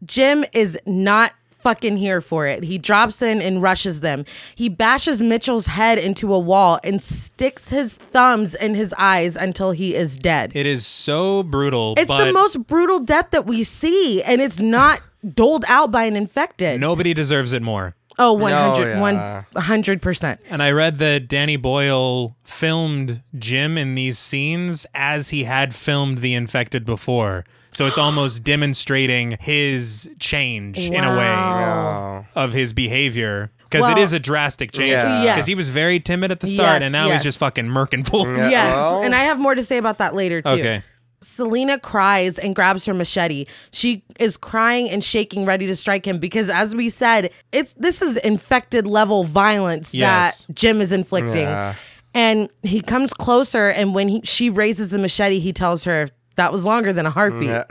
Jim is not fucking here for it. He drops in and rushes them. He bashes Mitchell's head into a wall and sticks his thumbs in his eyes until he is dead. It is so brutal. It's the most brutal death that we see. And it's not doled out by an infected. Nobody deserves it more. Oh, 100%. And I read that Danny Boyle filmed Jim in these scenes as he had filmed the infected before. So it's almost demonstrating his change in a way of his behavior. Because it is a drastic change. Because he was very timid at the start and now he's just fucking murking fools. Yes. Oh. And I have more to say about that later too. Okay. Selena cries and grabs her machete. She is crying and shaking, ready to strike him because, as we said, this is infected level violence that Jim is inflicting. Yeah. And he comes closer, and when she raises the machete, he tells her that was longer than a heartbeat. Yeah.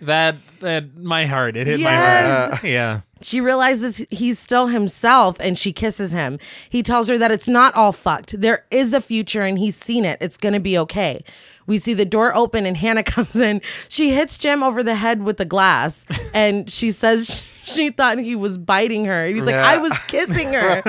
That my heart. It hit my heart. Yeah. She realizes he's still himself and she kisses him. He tells her that it's not all fucked. There is a future and he's seen it. It's going to be okay. We see the door open and Hannah comes in. She hits Jim over the head with the glass and she says she thought he was biting her. And he's like, I was kissing her.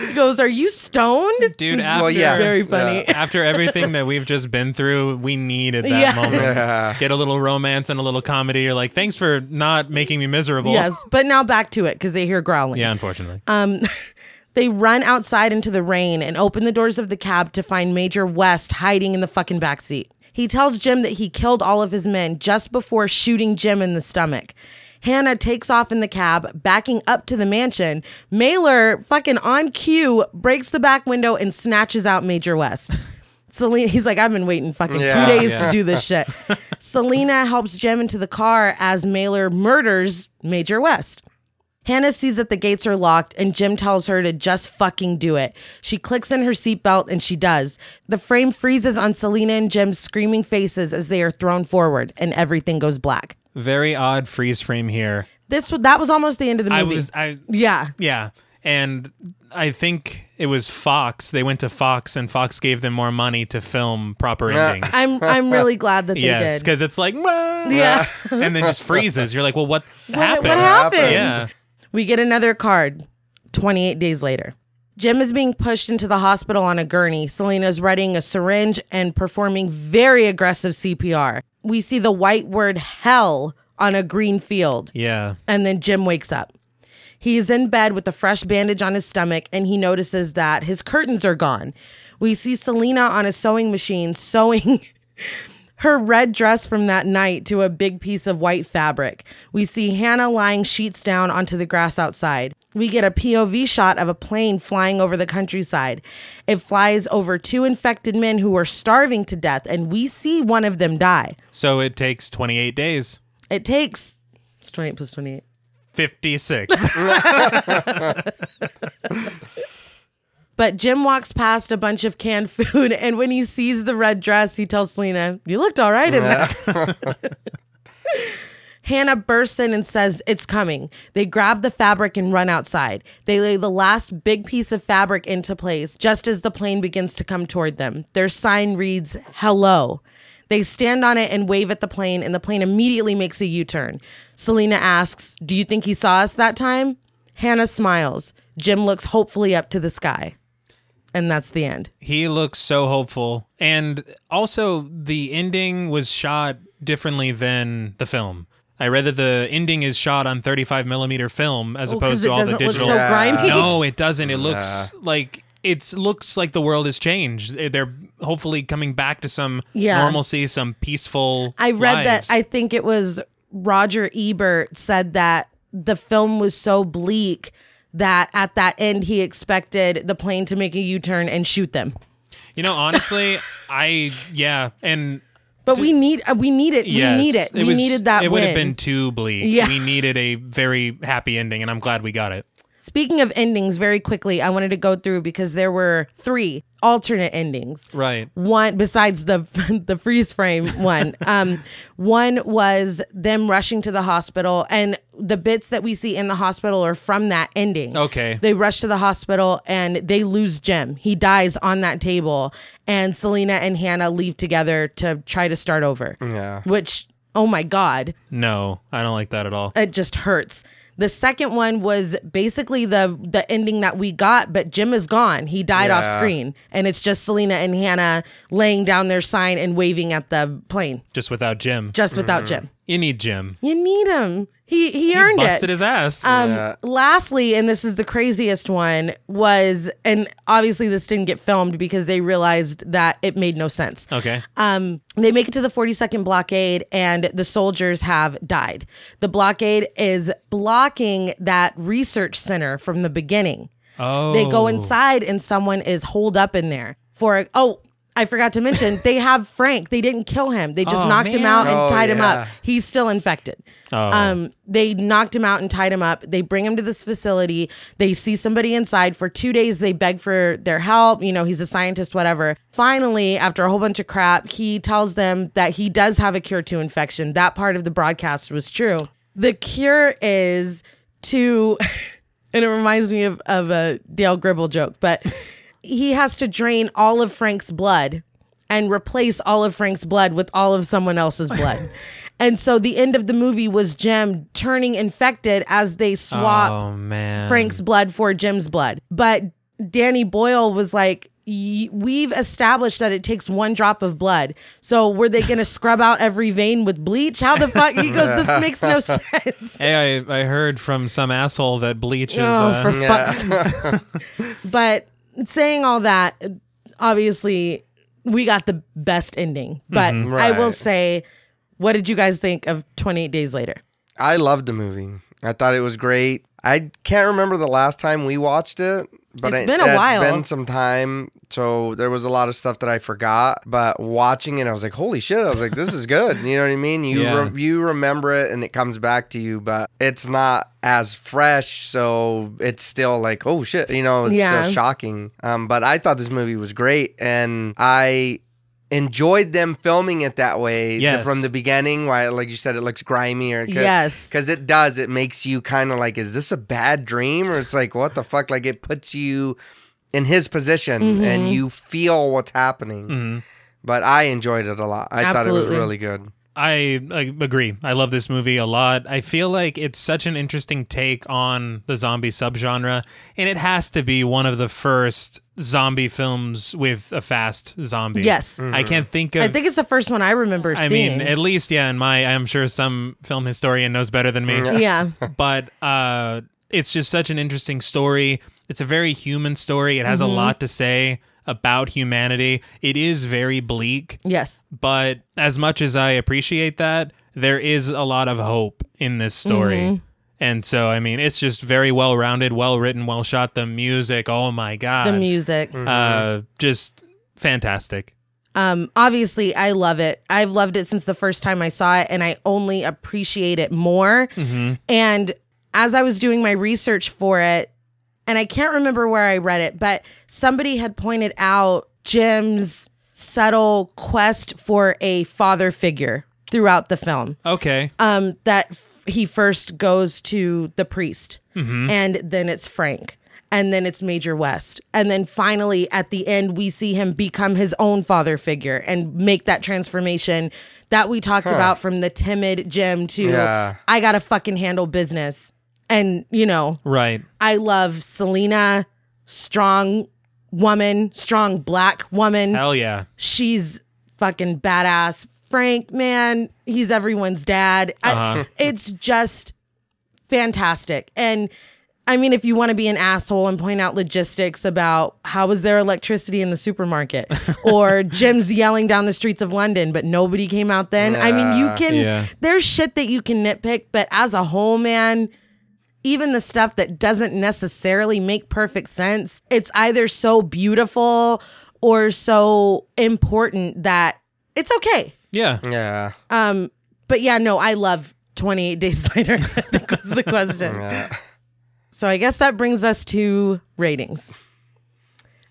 He goes, are you stoned? Dude, very funny. After everything that we've just been through, we needed that moment. Yeah. Get a little romance and a little comedy. You're like, thanks for not making me miserable. Yes, but now back to it because they hear growling. Yeah, unfortunately. They run outside into the rain and open the doors of the cab to find Major West hiding in the fucking backseat. He tells Jim that he killed all of his men just before shooting Jim in the stomach. Hannah takes off in the cab, backing up to the mansion. Mailer, fucking on cue, breaks the back window and snatches out Major West. Selena, he's like, I've been waiting fucking 2 days to do this shit. Selena helps Jim into the car as Mailer murders Major West. Hannah sees that the gates are locked and Jim tells her to just fucking do it. She clicks in her seatbelt and she does. The frame freezes on Selena and Jim's screaming faces as they are thrown forward and everything goes black. Very odd freeze frame here. That was almost the end of the movie. Yeah. And I think it was Fox. They went to Fox and Fox gave them more money to film proper endings. I'm really glad that they did. Yes, because it's like, and then just freezes. You're like, well, what happened? What happened? Yeah. We get another card, 28 days later. Jim is being pushed into the hospital on a gurney. Selena's readying a syringe and performing very aggressive CPR. We see the white word hell on a green field. Yeah. And then Jim wakes up. He is in bed with a fresh bandage on his stomach and he notices that his curtains are gone. We see Selena on a sewing machine sewing her red dress from that night to a big piece of white fabric. We see Hannah lying sheets down onto the grass outside. We get a POV shot of a plane flying over the countryside. It flies over two infected men who are starving to death, and we see one of them die. So it takes 28 days. It takes... It's 28 plus 28. 56. But Jim walks past a bunch of canned food, and when he sees the red dress, he tells Selena, you looked all right in that. Hannah bursts in and says, "It's coming." They grab the fabric and run outside. They lay the last big piece of fabric into place just as the plane begins to come toward them. Their sign reads, "Hello." They stand on it and wave at the plane, and the plane immediately makes a U-turn. Selena asks, "Do you think he saw us that time?" Hannah smiles. Jim looks hopefully up to the sky. And that's the end. He looks so hopeful. And also, the ending was shot differently than the film. I read that the ending is shot on 35 millimeter film as opposed to all the digital. Look so grimy. No, it doesn't. It looks like the world has changed. They're hopefully coming back to some normalcy, some peaceful. I read lives. That I think it was Roger Ebert said that the film was so bleak that at that end he expected the plane to make a U-turn and shoot them. You know, honestly, But we need it. Yes, we need it. We needed that win. It would have been too bleak. Yeah. We needed a very happy ending, and I'm glad we got it. Speaking of endings, very quickly, I wanted to go through because there were three alternate endings. Right. One, besides the freeze frame one. One was them rushing to the hospital, and the bits that we see in the hospital are from that ending. Okay. They rush to the hospital, and they lose Jim. He dies on that table, and Selena and Hannah leave together to try to start over. Yeah. Which, oh my God. No, I don't like that at all. It just hurts. The second one was basically the ending that we got, but Jim is gone. He died off screen. And it's just Selena and Hannah laying down their sign and waving at the plane. Just without Jim. Just without Jim. You need Jim. You need him. He earned it. He busted his ass. Lastly, and this is the craziest one, was, and obviously this didn't get filmed because they realized that it made no sense. Okay. They make it to the 42nd blockade and the soldiers have died. The blockade is blocking that research center from the beginning. Oh. They go inside and someone is holed up in there for, I forgot to mention, they have Frank. They didn't kill him. They just knocked him out and tied him up. He's still infected. They knocked him out and tied him up. They bring him to this facility. They see somebody inside. For 2 days, they beg for their help. You know, he's a scientist, whatever. Finally, after a whole bunch of crap, he tells them that he does have a cure to infection. That part of the broadcast was true. The cure is to... and it reminds me of a Dale Gribble joke, but... he has to drain all of Frank's blood and replace all of Frank's blood with all of someone else's blood. And so the end of the movie was Jim turning infected as they swap Frank's blood for Jim's blood. But Danny Boyle was like, we've established that it takes one drop of blood. So were they going to scrub out every vein with bleach? How the fuck? He goes, this makes no sense. Hey, I heard from some asshole that bleach is... for fuck's... But... saying all that, obviously, we got the best ending. But I will say, what did you guys think of 28 Days Later? I loved the movie. I thought it was great. I can't remember the last time we watched it, but it's been a while. It's been some time, so there was a lot of stuff that I forgot. But watching it, I was like, holy shit. I was like, this is good. You know what I mean? You remember it and it comes back to you, but it's not as fresh, so it's still like, oh shit. You know, it's still shocking. But I thought this movie was great, and I... enjoyed them filming it that way from the beginning. Why, like you said, it looks grimy, or because it does. It makes you kind of like, is this a bad dream, or it's like, what the fuck? Like, it puts you in his position and you feel what's happening. But I enjoyed it a lot. I thought it was really good. I agree. I love this movie a lot. I feel like it's such an interesting take on the zombie subgenre, and it has to be one of the first zombie films with a fast zombie. Yes. I can't think of... I think it's the first one I remember seeing. I mean, at least, in my... I'm sure some film historian knows better than me. Yeah. But it's just such an interesting story. It's a very human story. It has a lot to say about humanity. It is very bleak. Yes. But as much as I appreciate that, there is a lot of hope in this story. And so, I mean, it's just very well-rounded, well-written, well-shot. The music, oh my God. The music. Just fantastic. Obviously, I love it. I've loved it since the first time I saw it, and I only appreciate it more. And as I was doing my research for it, and I can't remember where I read it, but somebody had pointed out Jim's subtle quest for a father figure throughout the film. Okay. That he first goes to the priest, mm-hmm. and then it's Frank, and then it's Major West. And then finally, at the end, we see him become his own father figure and make that transformation that we talked about, from the timid Jim to, I gotta fucking handle business. And, you know, right. I love Selena, strong woman, strong black woman. Hell yeah. She's fucking badass. Frank, man, he's everyone's dad. Uh-huh. It's just fantastic. And I mean, if you want to be an asshole and point out logistics about how was there electricity in the supermarket, or Jim's yelling down the streets of London, but nobody came out then. I mean, you can, there's shit that you can nitpick, but as a whole, man, even the stuff that doesn't necessarily make perfect sense, it's either so beautiful or so important that it's okay. Yeah. Yeah. But yeah, no, I love 28 Days Later. I think was the question. Yeah. So I guess that brings us to ratings.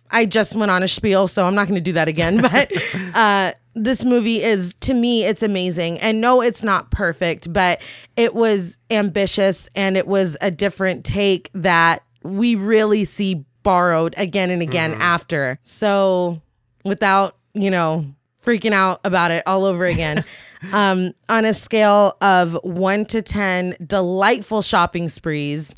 I just went on a spiel, so I'm not going to do that again. But this movie is, to me, it's amazing. And no, it's not perfect, but it was ambitious and it was a different take that we really see borrowed again and again after. So without, you know, freaking out about it all over again. On a scale of 1 to 10 delightful shopping sprees,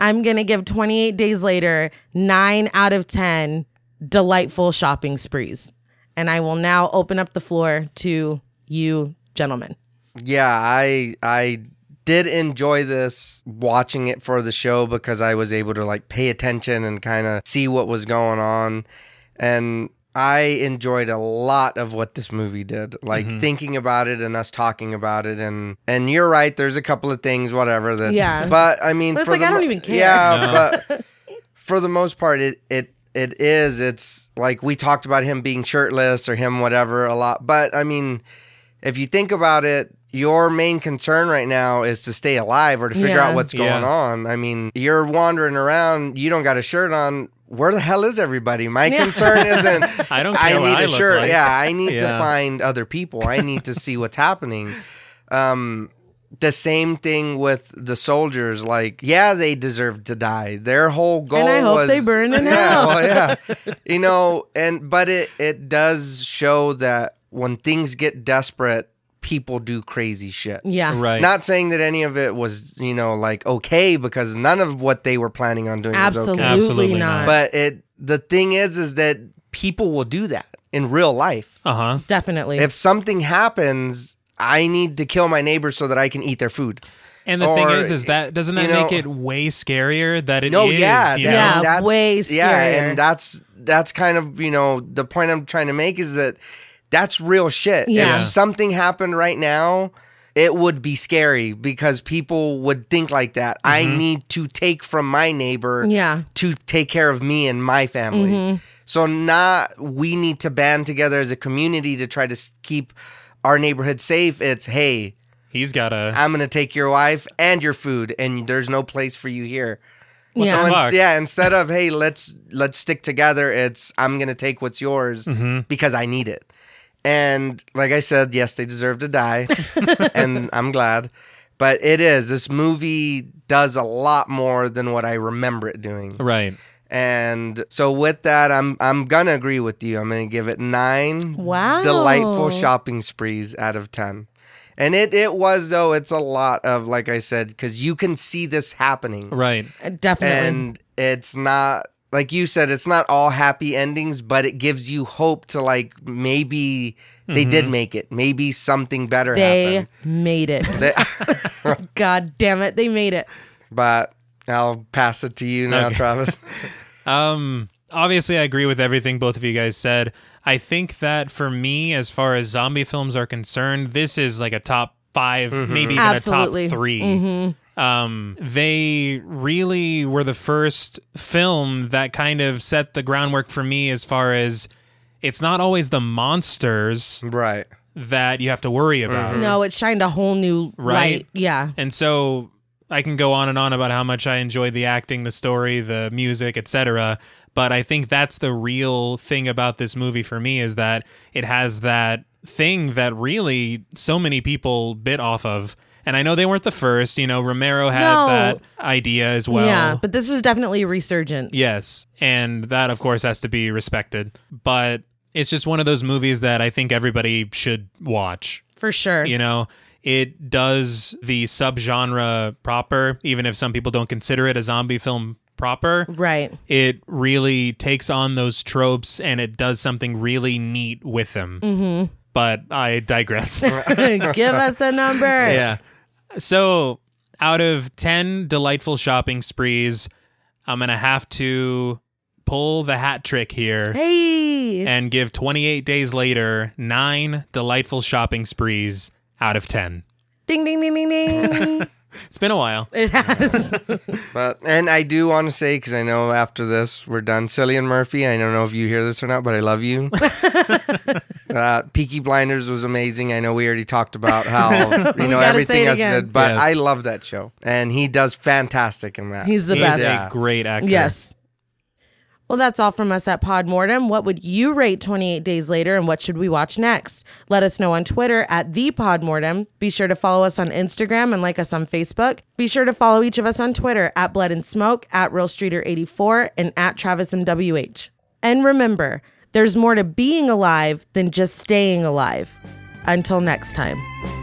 I'm going to give 28 Days Later 9 out of 10 delightful shopping sprees. And I will now open up the floor to you, gentlemen. Yeah, I did enjoy this watching it for the show because I was able to like pay attention and kind of see what was going on. And I enjoyed a lot of what this movie did, like thinking about it and us talking about it. And you're right, there's a couple of things, whatever. That, but I mean, but it's like, I don't even care. Yeah, but for the most part, it's like we talked about him being shirtless or him whatever a lot. But I mean, if you think about it, your main concern right now is to stay alive or to figure out what's going on. I mean, you're wandering around, you don't got a shirt on. Where the hell is everybody? My concern isn't, I don't care, I need a shirt. Like. Yeah, I need to find other people. I need to see what's happening. The same thing with the soldiers. Like, yeah, they deserved to die. Their whole goal was... And I hope they burn in hell. You know, and but it does show that when things get desperate, people do crazy shit. Yeah. Right. Not saying that any of it was, you know, like okay, because none of what they were planning on doing was okay. Absolutely not. But the thing is that people will do that in real life. Uh-huh. Definitely. If something happens, I need to kill my neighbors so that I can eat their food. And the thing is that doesn't that make it way scarier that it is? That's way scarier. Yeah, and that's kind of, you know, the point I'm trying to make is that that's real shit. Yeah. If something happened right now, it would be scary because people would think like that. Mm-hmm. I need to take from my neighbor to take care of me and my family. Mm-hmm. So we need to band together as a community to try to keep our neighborhood safe. It's, hey, I'm going to take your wife and your food, and there's no place for you here. Instead of, hey, let's stick together, it's, I'm going to take what's yours because I need it. And like I said, yes, they deserve to die, and I'm glad. But this movie does a lot more than what I remember it doing. Right. And so with that, I'm gonna agree with you. I'm gonna give it 9 delightful shopping sprees out of 10. And it was, though, it's a lot of, like I said, because you can see this happening. Right. Definitely. And it's not... Like you said, it's not all happy endings, but it gives you hope to, like, maybe they did make it. Maybe something better happened. They made it. God damn it, they made it. But I'll pass it to you now, Travis. Obviously, I agree with everything both of you guys said. I think that for me, as far as zombie films are concerned, this is like a top 5, maybe even a top 3. Mm-hmm. They really were the first film that kind of set the groundwork for me as far as it's not always the monsters that you have to worry about. No, it shined a whole new light. Yeah. And so I can go on and on about how much I enjoyed the acting, the story, the music, etc. But I think that's the real thing about this movie for me is that it has that thing that really so many people bit off of. And I know they weren't the first, you know, Romero had that idea as well. Yeah, but this was definitely a resurgence. Yes, and that, of course, has to be respected. But it's just one of those movies that I think everybody should watch. For sure. You know, it does the subgenre proper, even if some people don't consider it a zombie film proper. Right. It really takes on those tropes and it does something really neat with them. Mm-hmm. But I digress. Give us a number. Yeah. So out of 10 delightful shopping sprees, I'm going to have to pull the hat trick here. Hey! And give 28 Days Later 9 delightful shopping sprees out of 10. Ding, ding, ding, ding, ding. It's been a while. It has. And I do want to say, because I know after this we're done, Cillian Murphy, I don't know if you hear this or not, but I love you. Peaky Blinders was amazing. I know we already talked about how, you know, everything else did, but yes. I love that show. And he does fantastic in that. He's the best. He's a great actor. Yes. Well, that's all from us at Podmortem. What would you rate 28 Days Later, and what should we watch next? Let us know on Twitter at @ThePodmortem. Be sure to follow us on Instagram and like us on Facebook. Be sure to follow each of us on Twitter at @BloodandSmoke, at RealStreeter84, and at TravisMWH. And remember, there's more to being alive than just staying alive. Until next time.